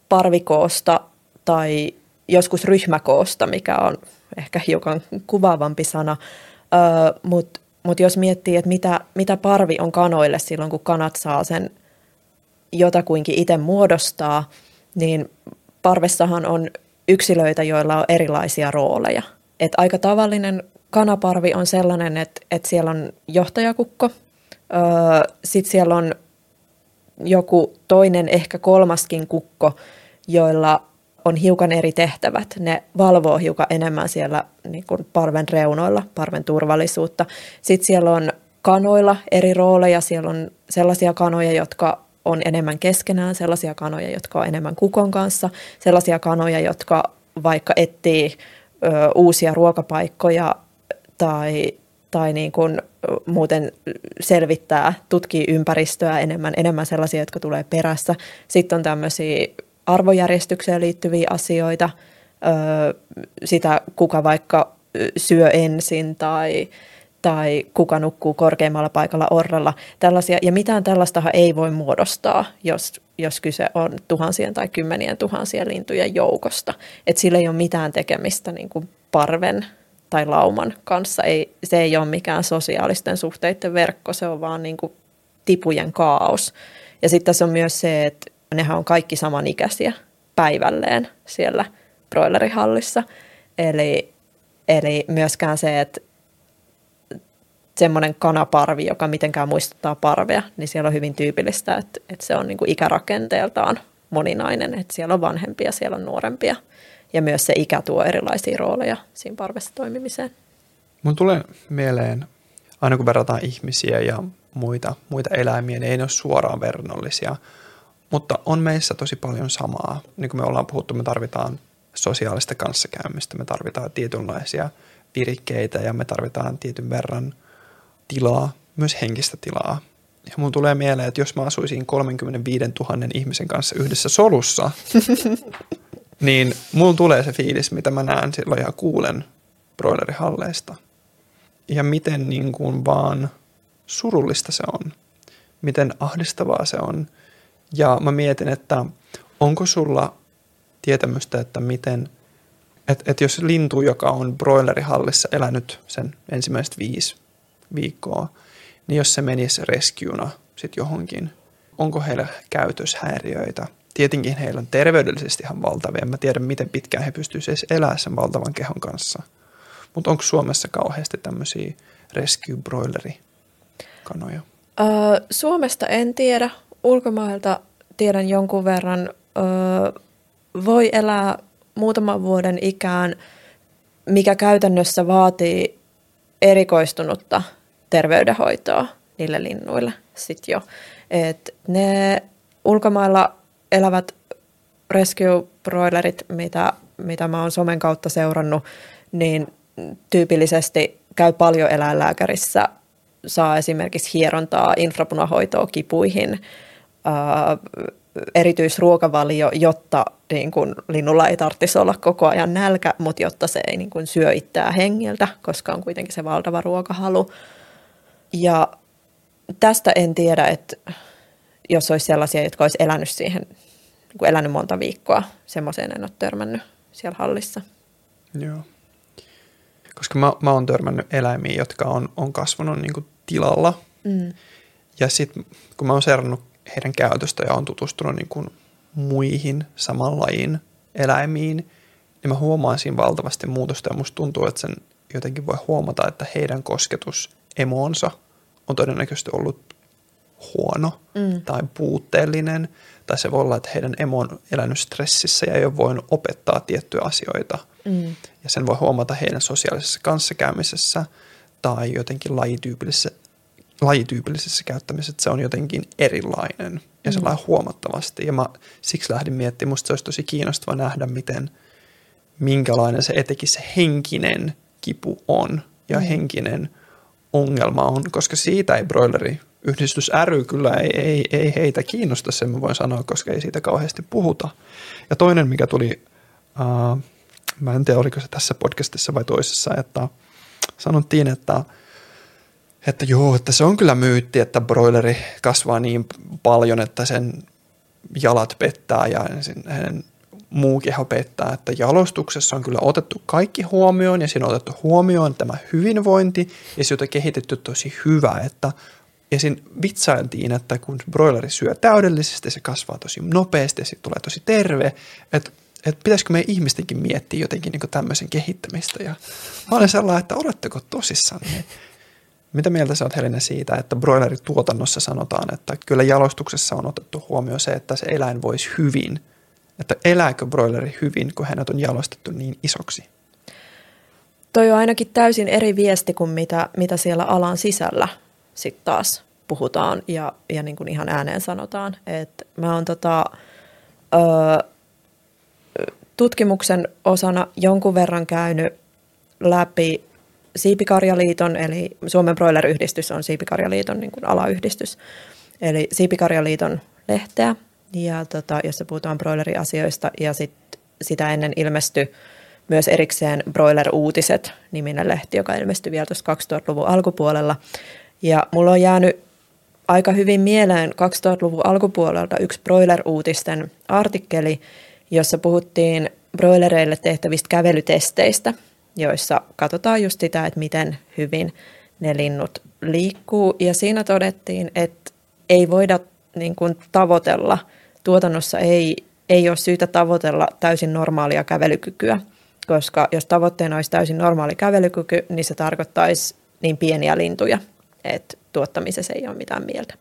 parvikoosta tai joskus ryhmäkoosta, mikä on ehkä hiukan kuvaavampi sana. Öö, Mutta mut jos miettii, että mitä, mitä parvi on kanoille silloin, kun kanat saa sen jotakuinkin itse muodostaa, niin parvessahan on yksilöitä, joilla on erilaisia rooleja. Et aika tavallinen kanaparvi on sellainen, että et siellä on johtajakukko, öö, sitten siellä on joku toinen, ehkä kolmaskin kukko, joilla on hiukan eri tehtävät. Ne valvoo hiukan enemmän siellä niin kuin parven reunoilla, parven turvallisuutta. Sitten siellä on kanoilla eri rooleja, siellä on sellaisia kanoja, jotka on enemmän keskenään, sellaisia kanoja, jotka on enemmän kukon kanssa, sellaisia kanoja, jotka vaikka etsii ö, uusia ruokapaikkoja tai, tai niin kuin muuten selvittää, tutkii ympäristöä enemmän, enemmän sellaisia, jotka tulee perässä. Sitten on tämmöisiä arvojärjestykseen liittyviä asioita, ö, sitä kuka vaikka syö ensin tai tai kuka nukkuu korkeimmalla paikalla orralla, tällaisia. Ja mitään tällaistahan ei voi muodostaa, jos, jos kyse on tuhansien tai kymmenien tuhansien lintujen joukosta. Että sillä ei ole mitään tekemistä niin kuin parven tai lauman kanssa. Ei, se ei ole mikään sosiaalisten suhteiden verkko, se on vaan niin kuin tipujen kaaos. Ja sitten tässä on myös se, että nehän on kaikki samanikäisiä päivälleen siellä broilerihallissa. Eli, eli myöskään se, että semmoinen kanaparvi, joka mitenkään muistuttaa parvea, niin siellä on hyvin tyypillistä, että, että se on niin kuin ikärakenteeltaan moninainen, että siellä on vanhempia, siellä on nuorempia, ja myös se ikä tuo erilaisia rooleja siinä parvessa toimimiseen. Mun tulee mieleen, aina kun verrataan ihmisiä ja muita, muita eläimiä, niin ei ne ole suoraan verrannollisia, mutta on meissä tosi paljon samaa. Niin kuin me ollaan puhuttu, me tarvitaan sosiaalista kanssakäymistä, me tarvitaan tietynlaisia virikkeitä ja me tarvitaan tietyn verran tilaa, myös henkistä tilaa. Ja mun tulee mieleen, että jos mä asuisin kolmekymmentäviisituhatta ihmisen kanssa yhdessä solussa, niin mulla tulee se fiilis, mitä mä näen silloin ja kuulen broilerihalleista. Ja miten niin kuin vaan surullista se on, miten ahdistavaa se on. Ja mä mietin, että onko sulla tietämystä, että miten, että et jos lintu, joka on broilerihallissa elänyt sen ensimmäiset viisi viikkoa, niin jos se menisi rescuena sit johonkin, onko heillä käytöshäiriöitä? Tietenkin heillä on terveydellisesti ihan valtavia. En mä tiedä, miten pitkään he pystyisivät edes elämään sen valtavan kehon kanssa. Mutta onko Suomessa kauheasti tämmöisiä rescue-broilerikanoja? Öö, Suomesta en tiedä. Ulkomailta tiedän jonkun verran. Öö, voi elää muutaman vuoden ikään, mikä käytännössä vaatii erikoistunutta terveydenhoitoa niille linnuille sit jo. Et ne ulkomailla elävät rescue-broilerit, mitä, mitä mä oon somen kautta seurannut, niin tyypillisesti käy paljon eläinlääkärissä, saa esimerkiksi hierontaa, infrapunahoitoa kipuihin, ää, erityisruokavalio, jotta niin kun, linnulla ei tarvitsisi olla koko ajan nälkä, mutta jotta se ei niin kun, syö itseään hengeltä, koska on kuitenkin se valtava ruokahalu. Ja tästä en tiedä, että jos olisi sellaisia, jotka olisi elänyt siihen, elänyt monta viikkoa, semmoiseen en ole törmännyt siellä hallissa. Joo. Koska mä, mä oon törmännyt eläimiin, jotka on, on kasvanut niin kuin tilalla. Mm. Ja sitten kun mä oon seurannut heidän käytöstä ja oon tutustunut niin kuin muihin samanlajiin eläimiin, niin mä huomaan siinä valtavasti muutosta. Ja musta tuntuu, että sen jotenkin voi huomata, että heidän kosketus emoonsa on todennäköisesti ollut huono mm. tai puutteellinen. Tai se voi olla, että heidän emo on elänyt stressissä ja ei ole voinut opettaa tiettyjä asioita. Mm. Ja sen voi huomata heidän sosiaalisessa kanssakäymisessä tai jotenkin lajityypillisessä, lajityypillisessä käyttämisessä, että se on jotenkin erilainen ja sellainen mm. huomattavasti. Ja mä siksi lähdin miettimään, musta se olisi tosi kiinnostava nähdä, miten, minkälainen se etenkin se henkinen kipu on ja mm. henkinen ongelma on, koska siitä ei broileri Yhdistys ry kyllä ei, ei, ei heitä kiinnosta, sen mä voin sanoa, koska ei siitä kauheasti puhuta. Ja toinen, mikä tuli, äh, mä en tiedä oliko se tässä podcastissa vai toisessa, että sanottiin, että, että joo, että se on kyllä myytti, että broileri kasvaa niin paljon, että sen jalat pettää ja sen, hänen muu keho pettää, että jalostuksessa on kyllä otettu kaikki huomioon ja siinä on otettu huomioon tämä hyvinvointi ja siitä on kehitetty tosi hyvä, että ja siinä vitsailtiin, että kun broileri syö täydellisesti, se kasvaa tosi nopeasti ja siitä tulee tosi terve. Että et pitäisikö meidän ihmistenkin miettiä jotenkin niin tämmöisen kehittämistä. Ja mä olen sellainen, että oletteko tosissanne? Mitä mieltä sä oot, Helinä, siitä, että broilerituotannossa sanotaan, että kyllä jalostuksessa on otettu huomioon se, että se eläin voisi hyvin. Että elääkö broileri hyvin, kun hänet on jalostettu niin isoksi? Toi on ainakin täysin eri viesti kuin mitä, mitä siellä alan sisällä sitten taas puhutaan ja, ja niin kuin ihan ääneen sanotaan. Et mä oon tota, ö, tutkimuksen osana jonkun verran käynyt läpi Siipikarjaliiton, eli Suomen broileryhdistys on Siipikarjaliiton niin kuin alayhdistys, eli Siipikarjaliiton lehteä, ja tota, jossa puhutaan broileriasioista, ja sit, sitä ennen ilmestyi myös erikseen Broiler-uutiset -niminen lehti, joka ilmestyi vielä tuossa kaksituhattaluvun alkupuolella. Ja mulla on jäänyt aika hyvin mieleen kaksituhattaluvun alkupuolelta yksi broiler-uutisten artikkeli, jossa puhuttiin broilereille tehtävistä kävelytesteistä, joissa katsotaan just sitä, että miten hyvin ne linnut liikkuu. Ja siinä todettiin, että ei voida niin kuin tavoitella, tuotannossa ei, ei ole syytä tavoitella täysin normaalia kävelykykyä, koska jos tavoitteena olisi täysin normaali kävelykyky, niin se tarkoittaisi niin pieniä lintuja, että tuottamisessa ei ole mitään mieltä.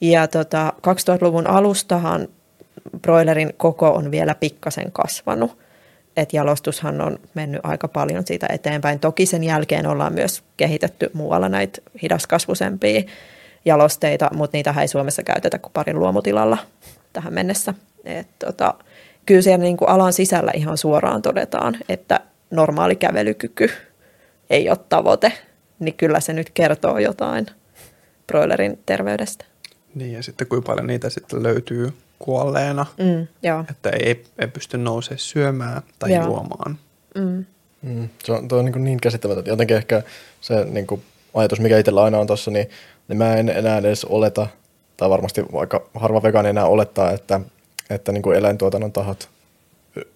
Ja tota, kaksituhattaluvun alustahan broilerin koko on vielä pikkasen kasvanut. Et jalostushan on mennyt aika paljon siitä eteenpäin. Toki sen jälkeen ollaan myös kehitetty muualla näitä hidaskasvuisempia jalosteita, mutta niitä ei Suomessa käytetä kuin parin luomutilalla tähän mennessä. Et tota, kyllä siellä niin kuin alan sisällä ihan suoraan todetaan, että normaali kävelykyky ei ole tavoite, niin kyllä se nyt kertoo jotain broilerin terveydestä. Niin, ja sitten kuinka paljon niitä sitten löytyy kuolleena, mm, että ei, ei pysty nousemaan syömään tai joo. juomaan. Mm. Mm, se on, on niin, niin käsittämätöntä. Jotenkin ehkä se niin kuin ajatus, mikä itsellä aina on tuossa, niin, niin mä en enää edes oleta, tai varmasti aika harva vegaani enää olettaa, että, että niin kuin eläintuotannon tahot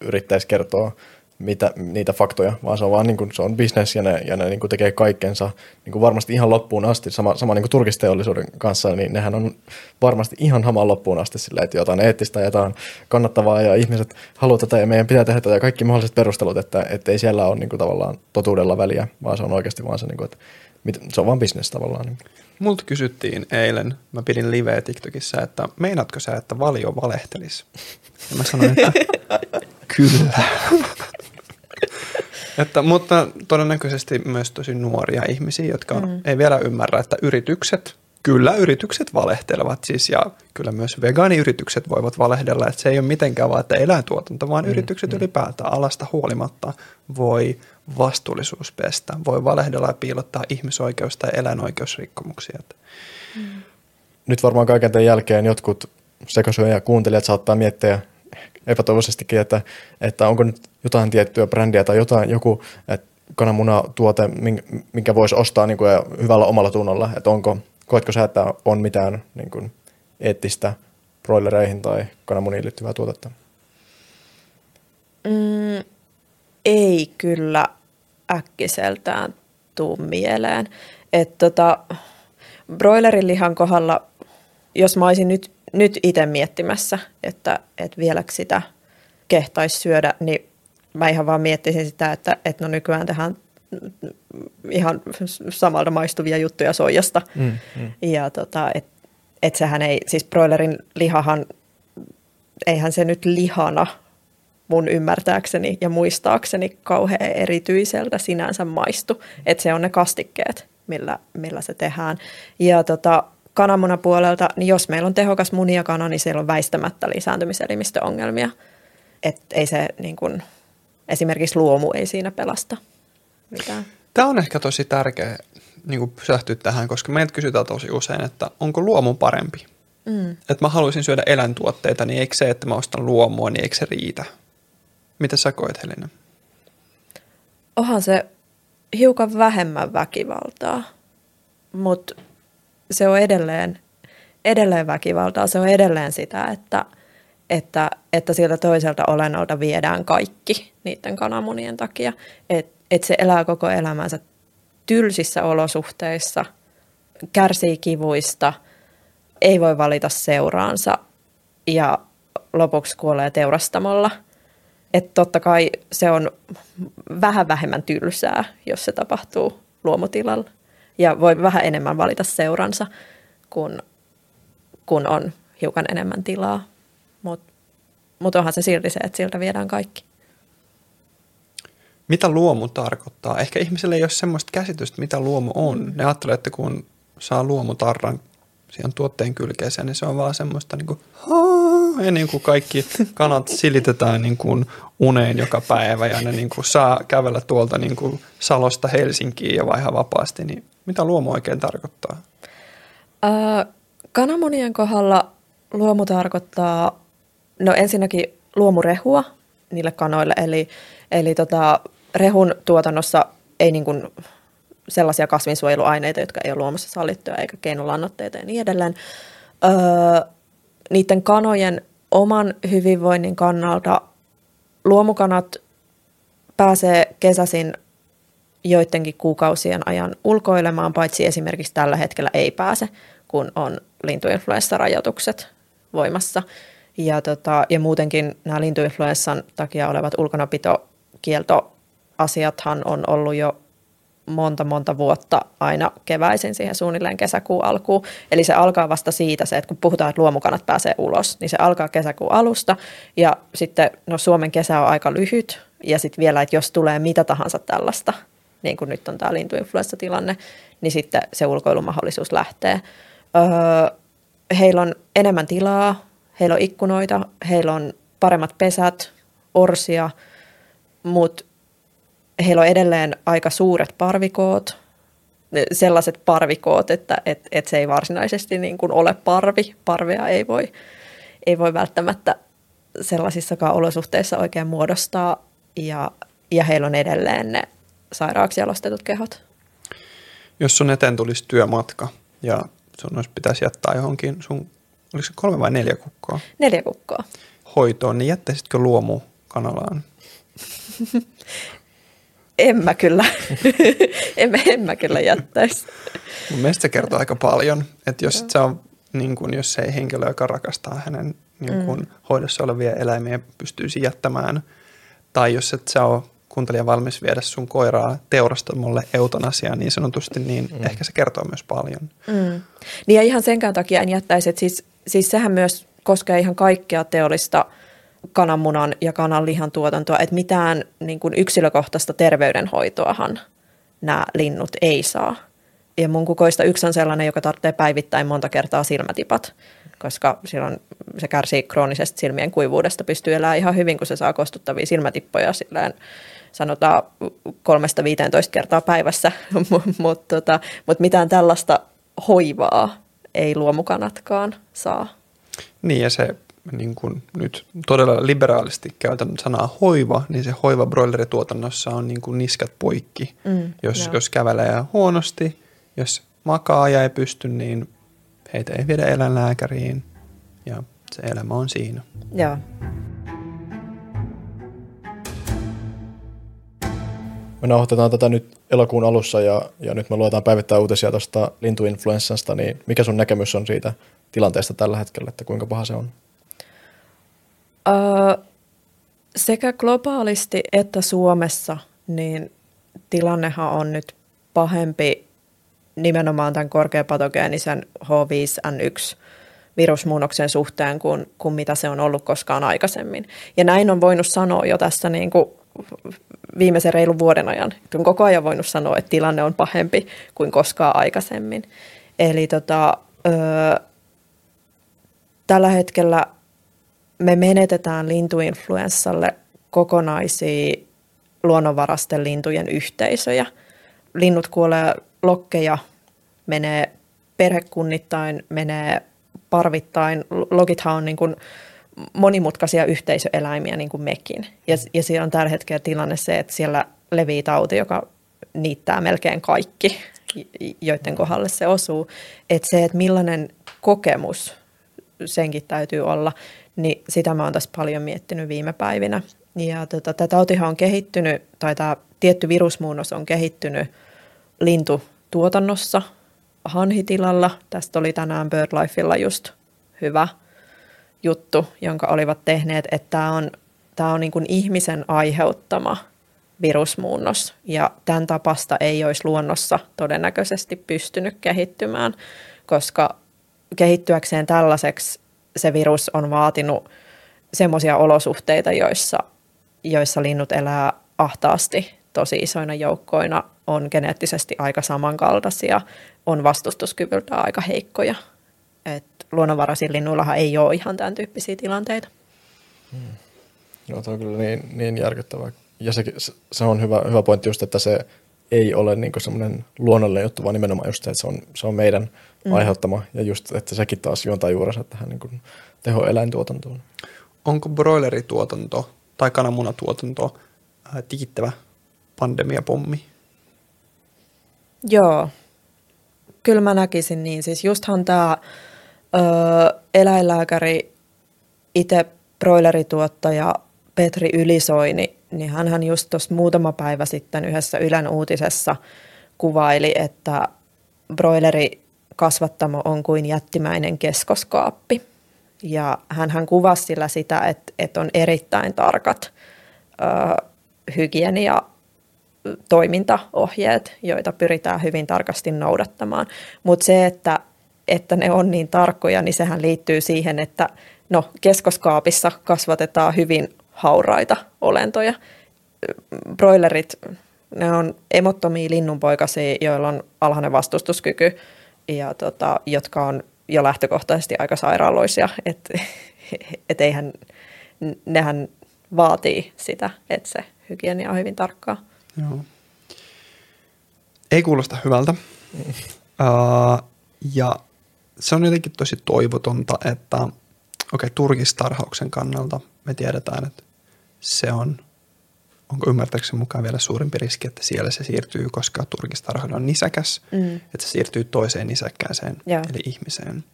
yrittäisi kertoa mitä, niitä faktoja, vaan se on vaan niin kuin, se on business ja ne, ja ne niin kuin tekee kaikkensa niin kuin varmasti ihan loppuun asti. Sama, sama niin kuin turkisteollisuuden kanssa, niin nehän on varmasti ihan hamaan loppuun asti sillä, että jotain eettistä ja jotain kannattavaa ja ihmiset haluaa tätä ja meidän pitää tehdä tätä ja kaikki mahdolliset perustelut, että ei siellä ole niin kuin tavallaan totuudella väliä, vaan se on oikeasti vaan se, niin kuin, että se on vaan business tavallaan. Multa kysyttiin eilen, mä pidin liveä TikTokissa, että meinaatko sä, että Valio valehtelisi? Ja mä sanoin, että kyllä. Että, mutta todennäköisesti myös tosi nuoria ihmisiä, jotka mm. ei vielä ymmärrä, että yritykset, kyllä yritykset valehtelevat siis ja kyllä myös vegaaniyritykset voivat valehdella, että se ei ole mitenkään vaan, että eläintuotanto, vaan mm. yritykset mm. ylipäätään alasta huolimatta voi vastuullisuuspestä, voi valehdella ja piilottaa ihmisoikeus- tai eläinoikeusrikkomuksia. Mm. Nyt varmaan kaiken tämän jälkeen jotkut sekasyöjä kuuntelijat saattaa miettiä, epätoivoisestikin, että, että onko nyt jotain tiettyä brändiä tai jotain, joku kananmunatuote, minkä voisi ostaa niin kuin, hyvällä omalla tunnolla. Että onko, koetko sä, että on mitään niin kuin, eettistä broilereihin tai kananmuniin liittyvää tuotetta? Mm, ei kyllä äkkiseltään tuu mieleen. Et tota, broilerin lihan kohdalla, jos mä olisin nyt Nyt itse miettimässä, että, että vieläkö sitä kehtaisi syödä, niin mä ihan vaan miettisin sitä, että, että no nykyään tehdään ihan samalta maistuvia juttuja soijasta. Mm, mm. Ja tota, että et sehän ei, siis broilerin lihahan, eihän se nyt lihana mun ymmärtääkseni ja muistaakseni kauhean erityiseltä sinänsä maistu. Että se on ne kastikkeet, millä, millä se tehdään. Ja tota... kananmunan puolelta, niin jos meillä on tehokas muniakana, niin siellä on väistämättä lisääntymiselimistöongelmia. Että ei se niin kuin, esimerkiksi luomu ei siinä pelasta mitään. Tämä on ehkä tosi tärkeä niin kuin pysähtyä tähän, koska meiltä kysytään tosi usein, että onko luomu parempi? Mm. Että mä haluaisin syödä eläintuotteita, niin eikö se, että mä ostan luomua, niin eikö se riitä? Mitä sä koet, Helinä? Onhan se hiukan vähemmän väkivaltaa, mutta... Se on edelleen, edelleen väkivaltaa, se on edelleen sitä, että, että, että sieltä toiselta olennolta viedään kaikki niiden kananmunien takia. Että et se elää koko elämänsä tylsissä olosuhteissa, kärsii kivuista, ei voi valita seuraansa ja lopuksi kuolee teurastamolla. Että totta kai se on vähän vähemmän tylsää, jos se tapahtuu luomutilalla. Ja voi vähän enemmän valita seuransa, kun, kun on hiukan enemmän tilaa. Mutta mut onhan se silti se, että siltä viedään kaikki. Mitä luomu tarkoittaa? Ehkä ihmisellä ei ole sellaista käsitystä, mitä luomu on. Mm. Ne ajattelee, että kun saa luomutarran siihen tuotteen kylkeeseen, niin se on vaan semmoista niin kuin, ja niin kuin kaikki kanat silitetään niin kuin uneen joka päivä ja ne niin kuin saa kävellä tuolta niin kuin Salosta Helsinkiin ja vaihan vapaasti. Niin mitä luomu oikein tarkoittaa? Äh, kananmunien kohdalla luomu tarkoittaa no ensinnäkin luomurehua niille kanoille. Eli, eli tota, rehun tuotannossa ei niin kuin sellaisia kasvinsuojeluaineita, jotka ei ole luomussa sallittuja eikä keinolannoitteita ja niin edelleen. Öö, niiden kanojen oman hyvinvoinnin kannalta luomukanat pääsee kesäsin joidenkin kuukausien ajan ulkoilemaan, paitsi esimerkiksi tällä hetkellä ei pääse, kun on lintuinfluenssarajoitukset voimassa. Ja, tota, ja muutenkin nämä lintuinfluenssan takia olevat ulkonapitokieltoasiathan on ollut jo monta, monta vuotta aina keväisin siihen suunnilleen kesäkuun alkuun. Eli se alkaa vasta siitä se, että kun puhutaan, että luomukanat pääsee ulos, niin se alkaa kesäkuun alusta. Ja sitten, no Suomen kesä on aika lyhyt. Ja sitten vielä, että jos tulee mitä tahansa tällaista, niin kuin nyt on tämä lintuinfluenssatilanne, niin sitten se ulkoilumahdollisuus lähtee. Öö, heillä on enemmän tilaa, heillä on ikkunoita, heillä on paremmat pesät, orsia, mutta heillä on edelleen aika suuret parvikoot, sellaiset parvikoot, että et, et se ei varsinaisesti niin kuin ole parvi. Parvea ei voi, ei voi välttämättä sellaisissakaan olosuhteissa oikein muodostaa, ja, ja heillä on edelleen ne sairaaksi jalostetut kehot. Jos sun eteen tulisi työmatka ja sun pitäisi jättää johonkin sun, oliko se kolme vai neljä kukkoa? Neljä kukkoa. Hoitoon, niin jättäisitkö luomu kanalaan? En mä kyllä, en, en mä kyllä jättäisi. Mun mielestä se kertoo aika paljon, että jos, se on, niin kun, jos se ei henkilö, joka rakastaa hänen niin kun, mm. hoidossa olevia eläimiä, pystyisi jättämään, tai jos et sä ole kuuntelija valmis viedä sun koiraa teurastamolle eutanasiaan niin sanotusti, niin mm. ehkä se kertoo myös paljon. Mm. Niin ja ihan senkään takia en jättäisi, että siis, siis sehän myös koskee ihan kaikkea teollista kananmunan ja kananlihan tuotantoa, että mitään niin kuin yksilökohtaista terveydenhoitoahan nämä linnut ei saa. Ja mun kukoista yksi on sellainen, joka tarvitsee päivittäin monta kertaa silmätipat, koska silloin se kärsii kroonisesta silmien kuivuudesta, pystyy elämään ihan hyvin, kun se saa kostuttavia silmätippoja silleen, sanotaan kolmesta viiteentoista kertaa päivässä, mutta tota, mut mitään tällaista hoivaa ei luomukanatkaan saa. Niin ja se niin kun nyt todella liberaalisti käytän sanaa hoiva, niin se hoiva broilerituotannossa on niin kun niskat poikki. Mm, jos, no. jos kävelee huonosti, jos makaa ja ei pysty, niin heitä ei viedä eläinlääkäriin ja se elämä on siinä. Joo. Me nauhoitetaan tätä nyt elokuun alussa ja, ja nyt me luetaan päivittäin uutisia tuosta lintuinfluenssasta, niin mikä sun näkemys on siitä tilanteesta tällä hetkellä, että kuinka paha se on? Öö, sekä globaalisti että Suomessa, niin tilannehan on nyt pahempi nimenomaan tämän korkeapatogeenisen H viisi N yksi virusmuunnoksen suhteen kuin, kuin mitä se on ollut koskaan aikaisemmin. Ja näin on voinut sanoa jo tässä niin kuin viimeisen reilun vuoden ajan. On koko ajan voinut sanoa, että tilanne on pahempi kuin koskaan aikaisemmin. Eli tota, öö, tällä hetkellä me menetetään lintuinfluenssalle kokonaisia luonnonvarasten lintujen yhteisöjä. Linnut kuolee, lokkeja menee perhekunnittain, menee parvittain. Lokithan on niin kuin monimutkaisia yhteisöeläimiä niin kuin mekin. Ja, ja siellä on tällä hetkellä tilanne se, että siellä levii tauti, joka niittää melkein kaikki, joiden kohdalle se osuu. Että se, että millainen kokemus senkin täytyy olla, niin sitä mä oon tässä paljon miettinyt viime päivinä. Ja tota, tämä tautihan on kehittynyt, tai tämä tietty virusmuunnos on kehittynyt lintutuotannossa hanhitilalla. Tästä oli tänään BirdLifella just hyvä juttu, jonka olivat tehneet, että tämä on, tämä on niin kuin ihmisen aiheuttama virusmuunnos, ja tämän tapasta ei olisi luonnossa todennäköisesti pystynyt kehittymään, koska kehittyäkseen tällaiseksi se virus on vaatinut semmoisia olosuhteita, joissa, joissa linnut elää ahtaasti tosi isoina joukkoina, on geneettisesti aika samankaltaisia, on vastustuskyvyltä aika heikkoja. Et luonnonvaraisilla linnuillahan ei ole ihan tämän tyyppisiä tilanteita. Hmm. No, tuo on kyllä niin, niin järkyttävää. Ja se, se on hyvä, hyvä pointti just, että se ei ole niin kuin semmoinen luonnollinen juttu, vaan nimenomaan just se, että se on, se on meidän mm. aiheuttama. Ja just, että sekin taas juontaa juurensa tähän niin kuin tehoeläintuotantoon. Onko broilerituotanto tai kananmunatuotanto äh, tikittävä pandemiapommi? Joo, kyllä mä näkisin niin. Siis justhan tämä öö, eläinlääkäri, itse broilerituottaja Petri Ylisoini, niin hänhän just tuossa muutama päivä sitten yhdessä Ylen uutisessa kuvaili, että broilerikasvattamo on kuin jättimäinen keskoskaappi. Ja hänhän kuvasi sillä sitä, että, että on erittäin tarkat ö, hygienia- toimintaohjeet, joita pyritään hyvin tarkasti noudattamaan. Mutta se, että, että ne on niin tarkkoja, niin sehän liittyy siihen, että no, keskoskaapissa kasvatetaan hyvin hauraita olentoja. Broilerit, ne on emottomia linnunpoikasia, joilla on alhainen vastustuskyky ja tota, jotka on jo lähtökohtaisesti aika sairaaloisia. Et, et eihän, nehän vaatii sitä, että se hygienia on hyvin tarkkaa. Joo. Ei kuulosta hyvältä. Uh, ja se on jotenkin tosi toivotonta, että Okei, turkistarhauksen kannalta me tiedetään, että se on, onko ymmärtääkseni mukaan vielä suurempi riski, että siellä se siirtyy, koska turkistarhoilla on nisäkäs, mm. että se siirtyy toiseen nisäkkääseen, yeah. eli ihmiseen.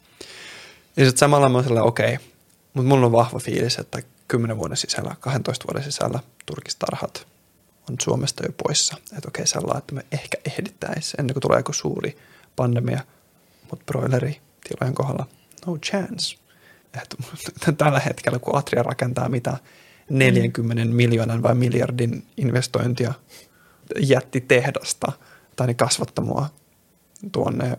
Ja sitten samalla mä oon sellainen, okei, okay, mutta mulla on vahva fiilis, että kymmenen vuoden sisällä, kahdentoista vuoden sisällä turkistarhat on Suomesta jo poissa. Että okei, sellainen, että me ehkä ehdittäisiin ennen kuin tulee joku suuri pandemia, mutta broileri tilojen kohdalla no chance. Että tällä hetkellä, kun Atria rakentaa mitä neljänkymmenen mm. miljoonan vai miljardin investointia jättitehdasta tai kasvattamoa tuonne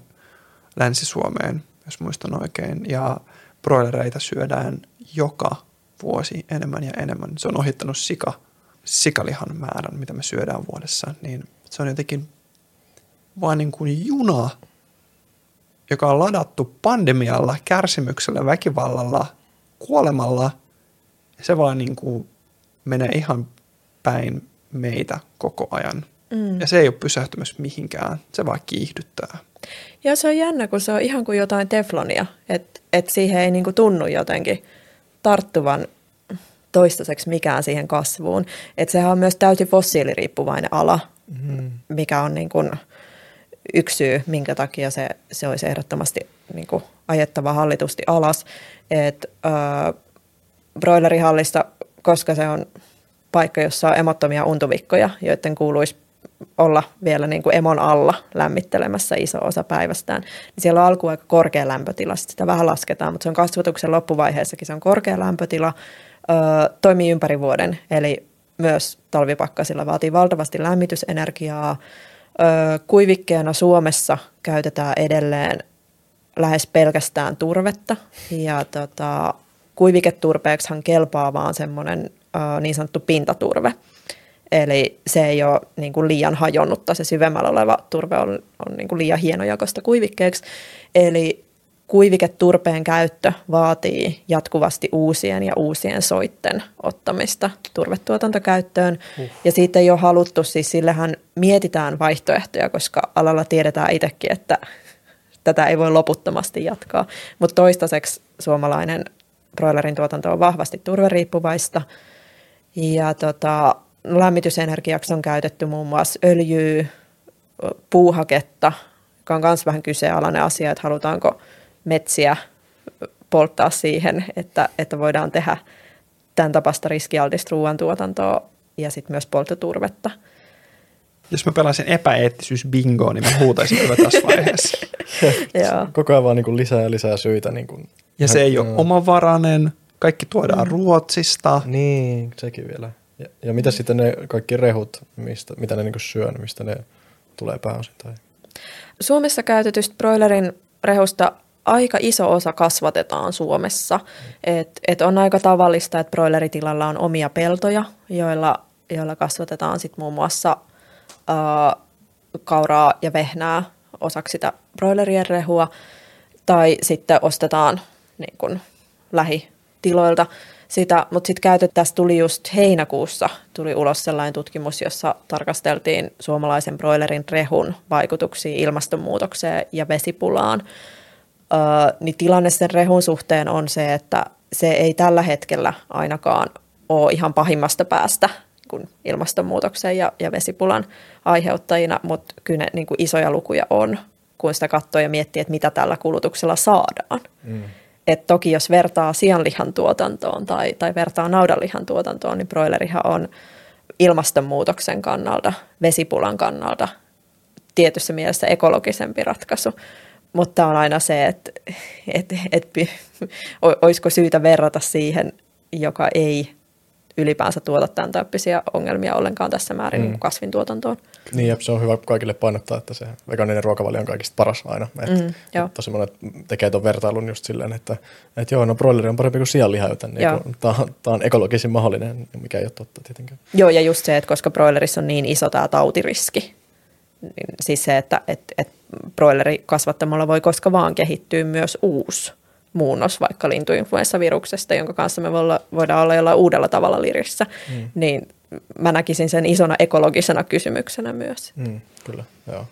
Länsi-Suomeen, jos muistan oikein, ja broilereita syödään joka vuosi enemmän ja enemmän. Se on ohittanut sika, sikalihan määrän, mitä me syödään vuodessa. Niin se on jotenkin vaan niin kuin juna, joka on ladattu pandemialla, kärsimyksellä, väkivallalla, kuolemalla. Se vaan niin kuin menee ihan päin meitä koko ajan. Mm. Ja se ei ole pysähtymässä mihinkään, se vaan kiihdyttää. Ja se on jännä, kun se on ihan kuin jotain teflonia, että et siihen ei niinku tunnu jotenkin tarttuvan toistaiseksi mikään siihen kasvuun. Että sehän on myös täysin fossiiliriippuvainen ala, mm. mikä on niinku yksi syy, minkä takia se, se olisi ehdottomasti niinku ajettava hallitusti alas. Että äh, broilerihallissa, koska se on paikka, jossa on emottomia untuvikkoja, joiden kuuluisi olla vielä niin kuin emon alla lämmittelemässä iso osa päivästään, niin siellä on alkuun aika korkea lämpötila, sitten sitä vähän lasketaan, mutta se on kasvatuksen loppuvaiheessakin, se on korkea lämpötila, öö, toimii ympäri vuoden, eli myös talvipakkasilla vaatii valtavasti lämmitysenergiaa, öö, kuivikkeena Suomessa käytetään edelleen lähes pelkästään turvetta, ja tota, kuiviketurpeeksihan kelpaa vaan semmoinen öö, niin sanottu pintaturve. Eli se ei ole niin kuin liian hajonnutta, se syvemmällä oleva turve on, on niin kuin liian hienojakoista kuivikkeeksi. Eli kuiviketurpeen käyttö vaatii jatkuvasti uusien ja uusien soitten ottamista turvetuotantokäyttöön. Uh. Ja siitä ei ole haluttu, siis sillähän mietitään vaihtoehtoja, koska alalla tiedetään itsekin, että tätä ei voi loputtomasti jatkaa. Mutta toistaiseksi suomalainen broilerin tuotanto on vahvasti turveriippuvaista ja tota... lämmitysenergiaksi on käytetty muun muassa öljyä, puuhaketta, joka on myös vähän kyseenalainen asia, että halutaanko metsiä polttaa siihen, että, että voidaan tehdä tämän tapasta riskialtista ruoantuotantoa ja sitten myös polttoturvetta. Jos mä pelaisin epäeettisyys bingoa, niin mä huutaisin kyllä tässä vaiheessa. Koko ajan vaan niin kuin lisää ja lisää syitä. Niin kuin. Ja se ei ole omavarainen, kaikki tuodaan mm. Ruotsista. Niin, sekin vielä. Ja, ja mitä sitten ne kaikki rehut, mistä, mitä ne niin kuin syö, mistä ne tulee pääosin? Tai? Suomessa käytetystä broilerin rehusta aika iso osa kasvatetaan Suomessa. Mm. Et, et on aika tavallista, että broileritilalla on omia peltoja, joilla, joilla kasvatetaan sit muun muassa äh, kauraa ja vehnää osaksi sitä broilerien rehua. Tai sitten ostetaan niin kun, lähitiloilta. Sitä, mutta sitten käytettäisiin, tuli just heinäkuussa tuli ulos sellainen tutkimus, jossa tarkasteltiin suomalaisen broilerin rehun vaikutuksia ilmastonmuutokseen ja vesipulaan. Öö, niin tilanne sen rehun suhteen on se, että se ei tällä hetkellä ainakaan ole ihan pahimmasta päästä kuin ilmastonmuutoksen ja, ja vesipulan aiheuttajina, mutta kyllä ne niin kuin isoja lukuja on, kun sitä katsoo ja miettii, että mitä tällä kulutuksella saadaan. Mm. Et toki jos vertaa sianlihan tuotantoon tai, tai vertaa naudanlihan tuotantoon, niin broilerihan on ilmastonmuutoksen kannalta, vesipulan kannalta tietyssä mielessä ekologisempi ratkaisu. Mutta on aina se, että et, et, et, olisiko syytä verrata siihen, joka ei ylipäänsä tuota tämän tyyppisiä ongelmia ollenkaan tässä määrin mm. kasvintuotantoon. Niin, ja se on hyvä kaikille painottaa, että se vegaaninen ruokavalio on kaikista paras aina. Et, mm, et tosi monet tekee tuon vertailun just silleen, että et joo, no broileri on parempi kuin sianliha, joten niin tämä on ekologisin mahdollinen, mikä ei ole totta tietenkään. Joo, ja just se, että koska broilerissa on niin iso tämä tautiriski, niin siis se, että et, et broileri kasvattamalla voi koska vaan kehittyä myös uusi muunnos vaikka lintuinfluenssaviruksesta, jonka kanssa me voidaan olla jollain uudella tavalla lirissä, mm. niin mä näkisin sen isona ekologisena kysymyksenä myös. Mm, kyllä, joo.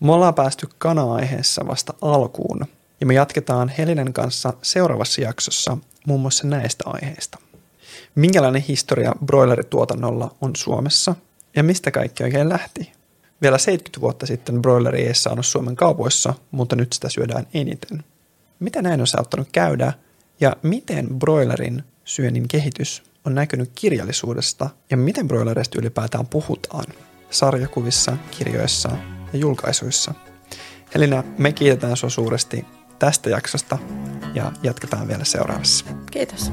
Me ollaan päästy kana-aiheessa vasta alkuun, ja me jatketaan Helinän kanssa seuraavassa jaksossa muun muassa näistä aiheista. Minkälainen historia broilerituotannolla on Suomessa ja mistä kaikki oikein lähti? Vielä seitsemänkymmentä vuotta sitten broileri ei saanut Suomen kaupoissa, mutta nyt sitä syödään eniten. Mitä näin on saattanut käydä ja miten broilerin syönnin kehitys on näkynyt kirjallisuudesta ja miten broilereista ylipäätään puhutaan sarjakuvissa, kirjoissa ja julkaisuissa? Helinä, me kiitetään sinua suuresti tästä jaksosta ja jatketaan vielä seuraavassa. Kiitos.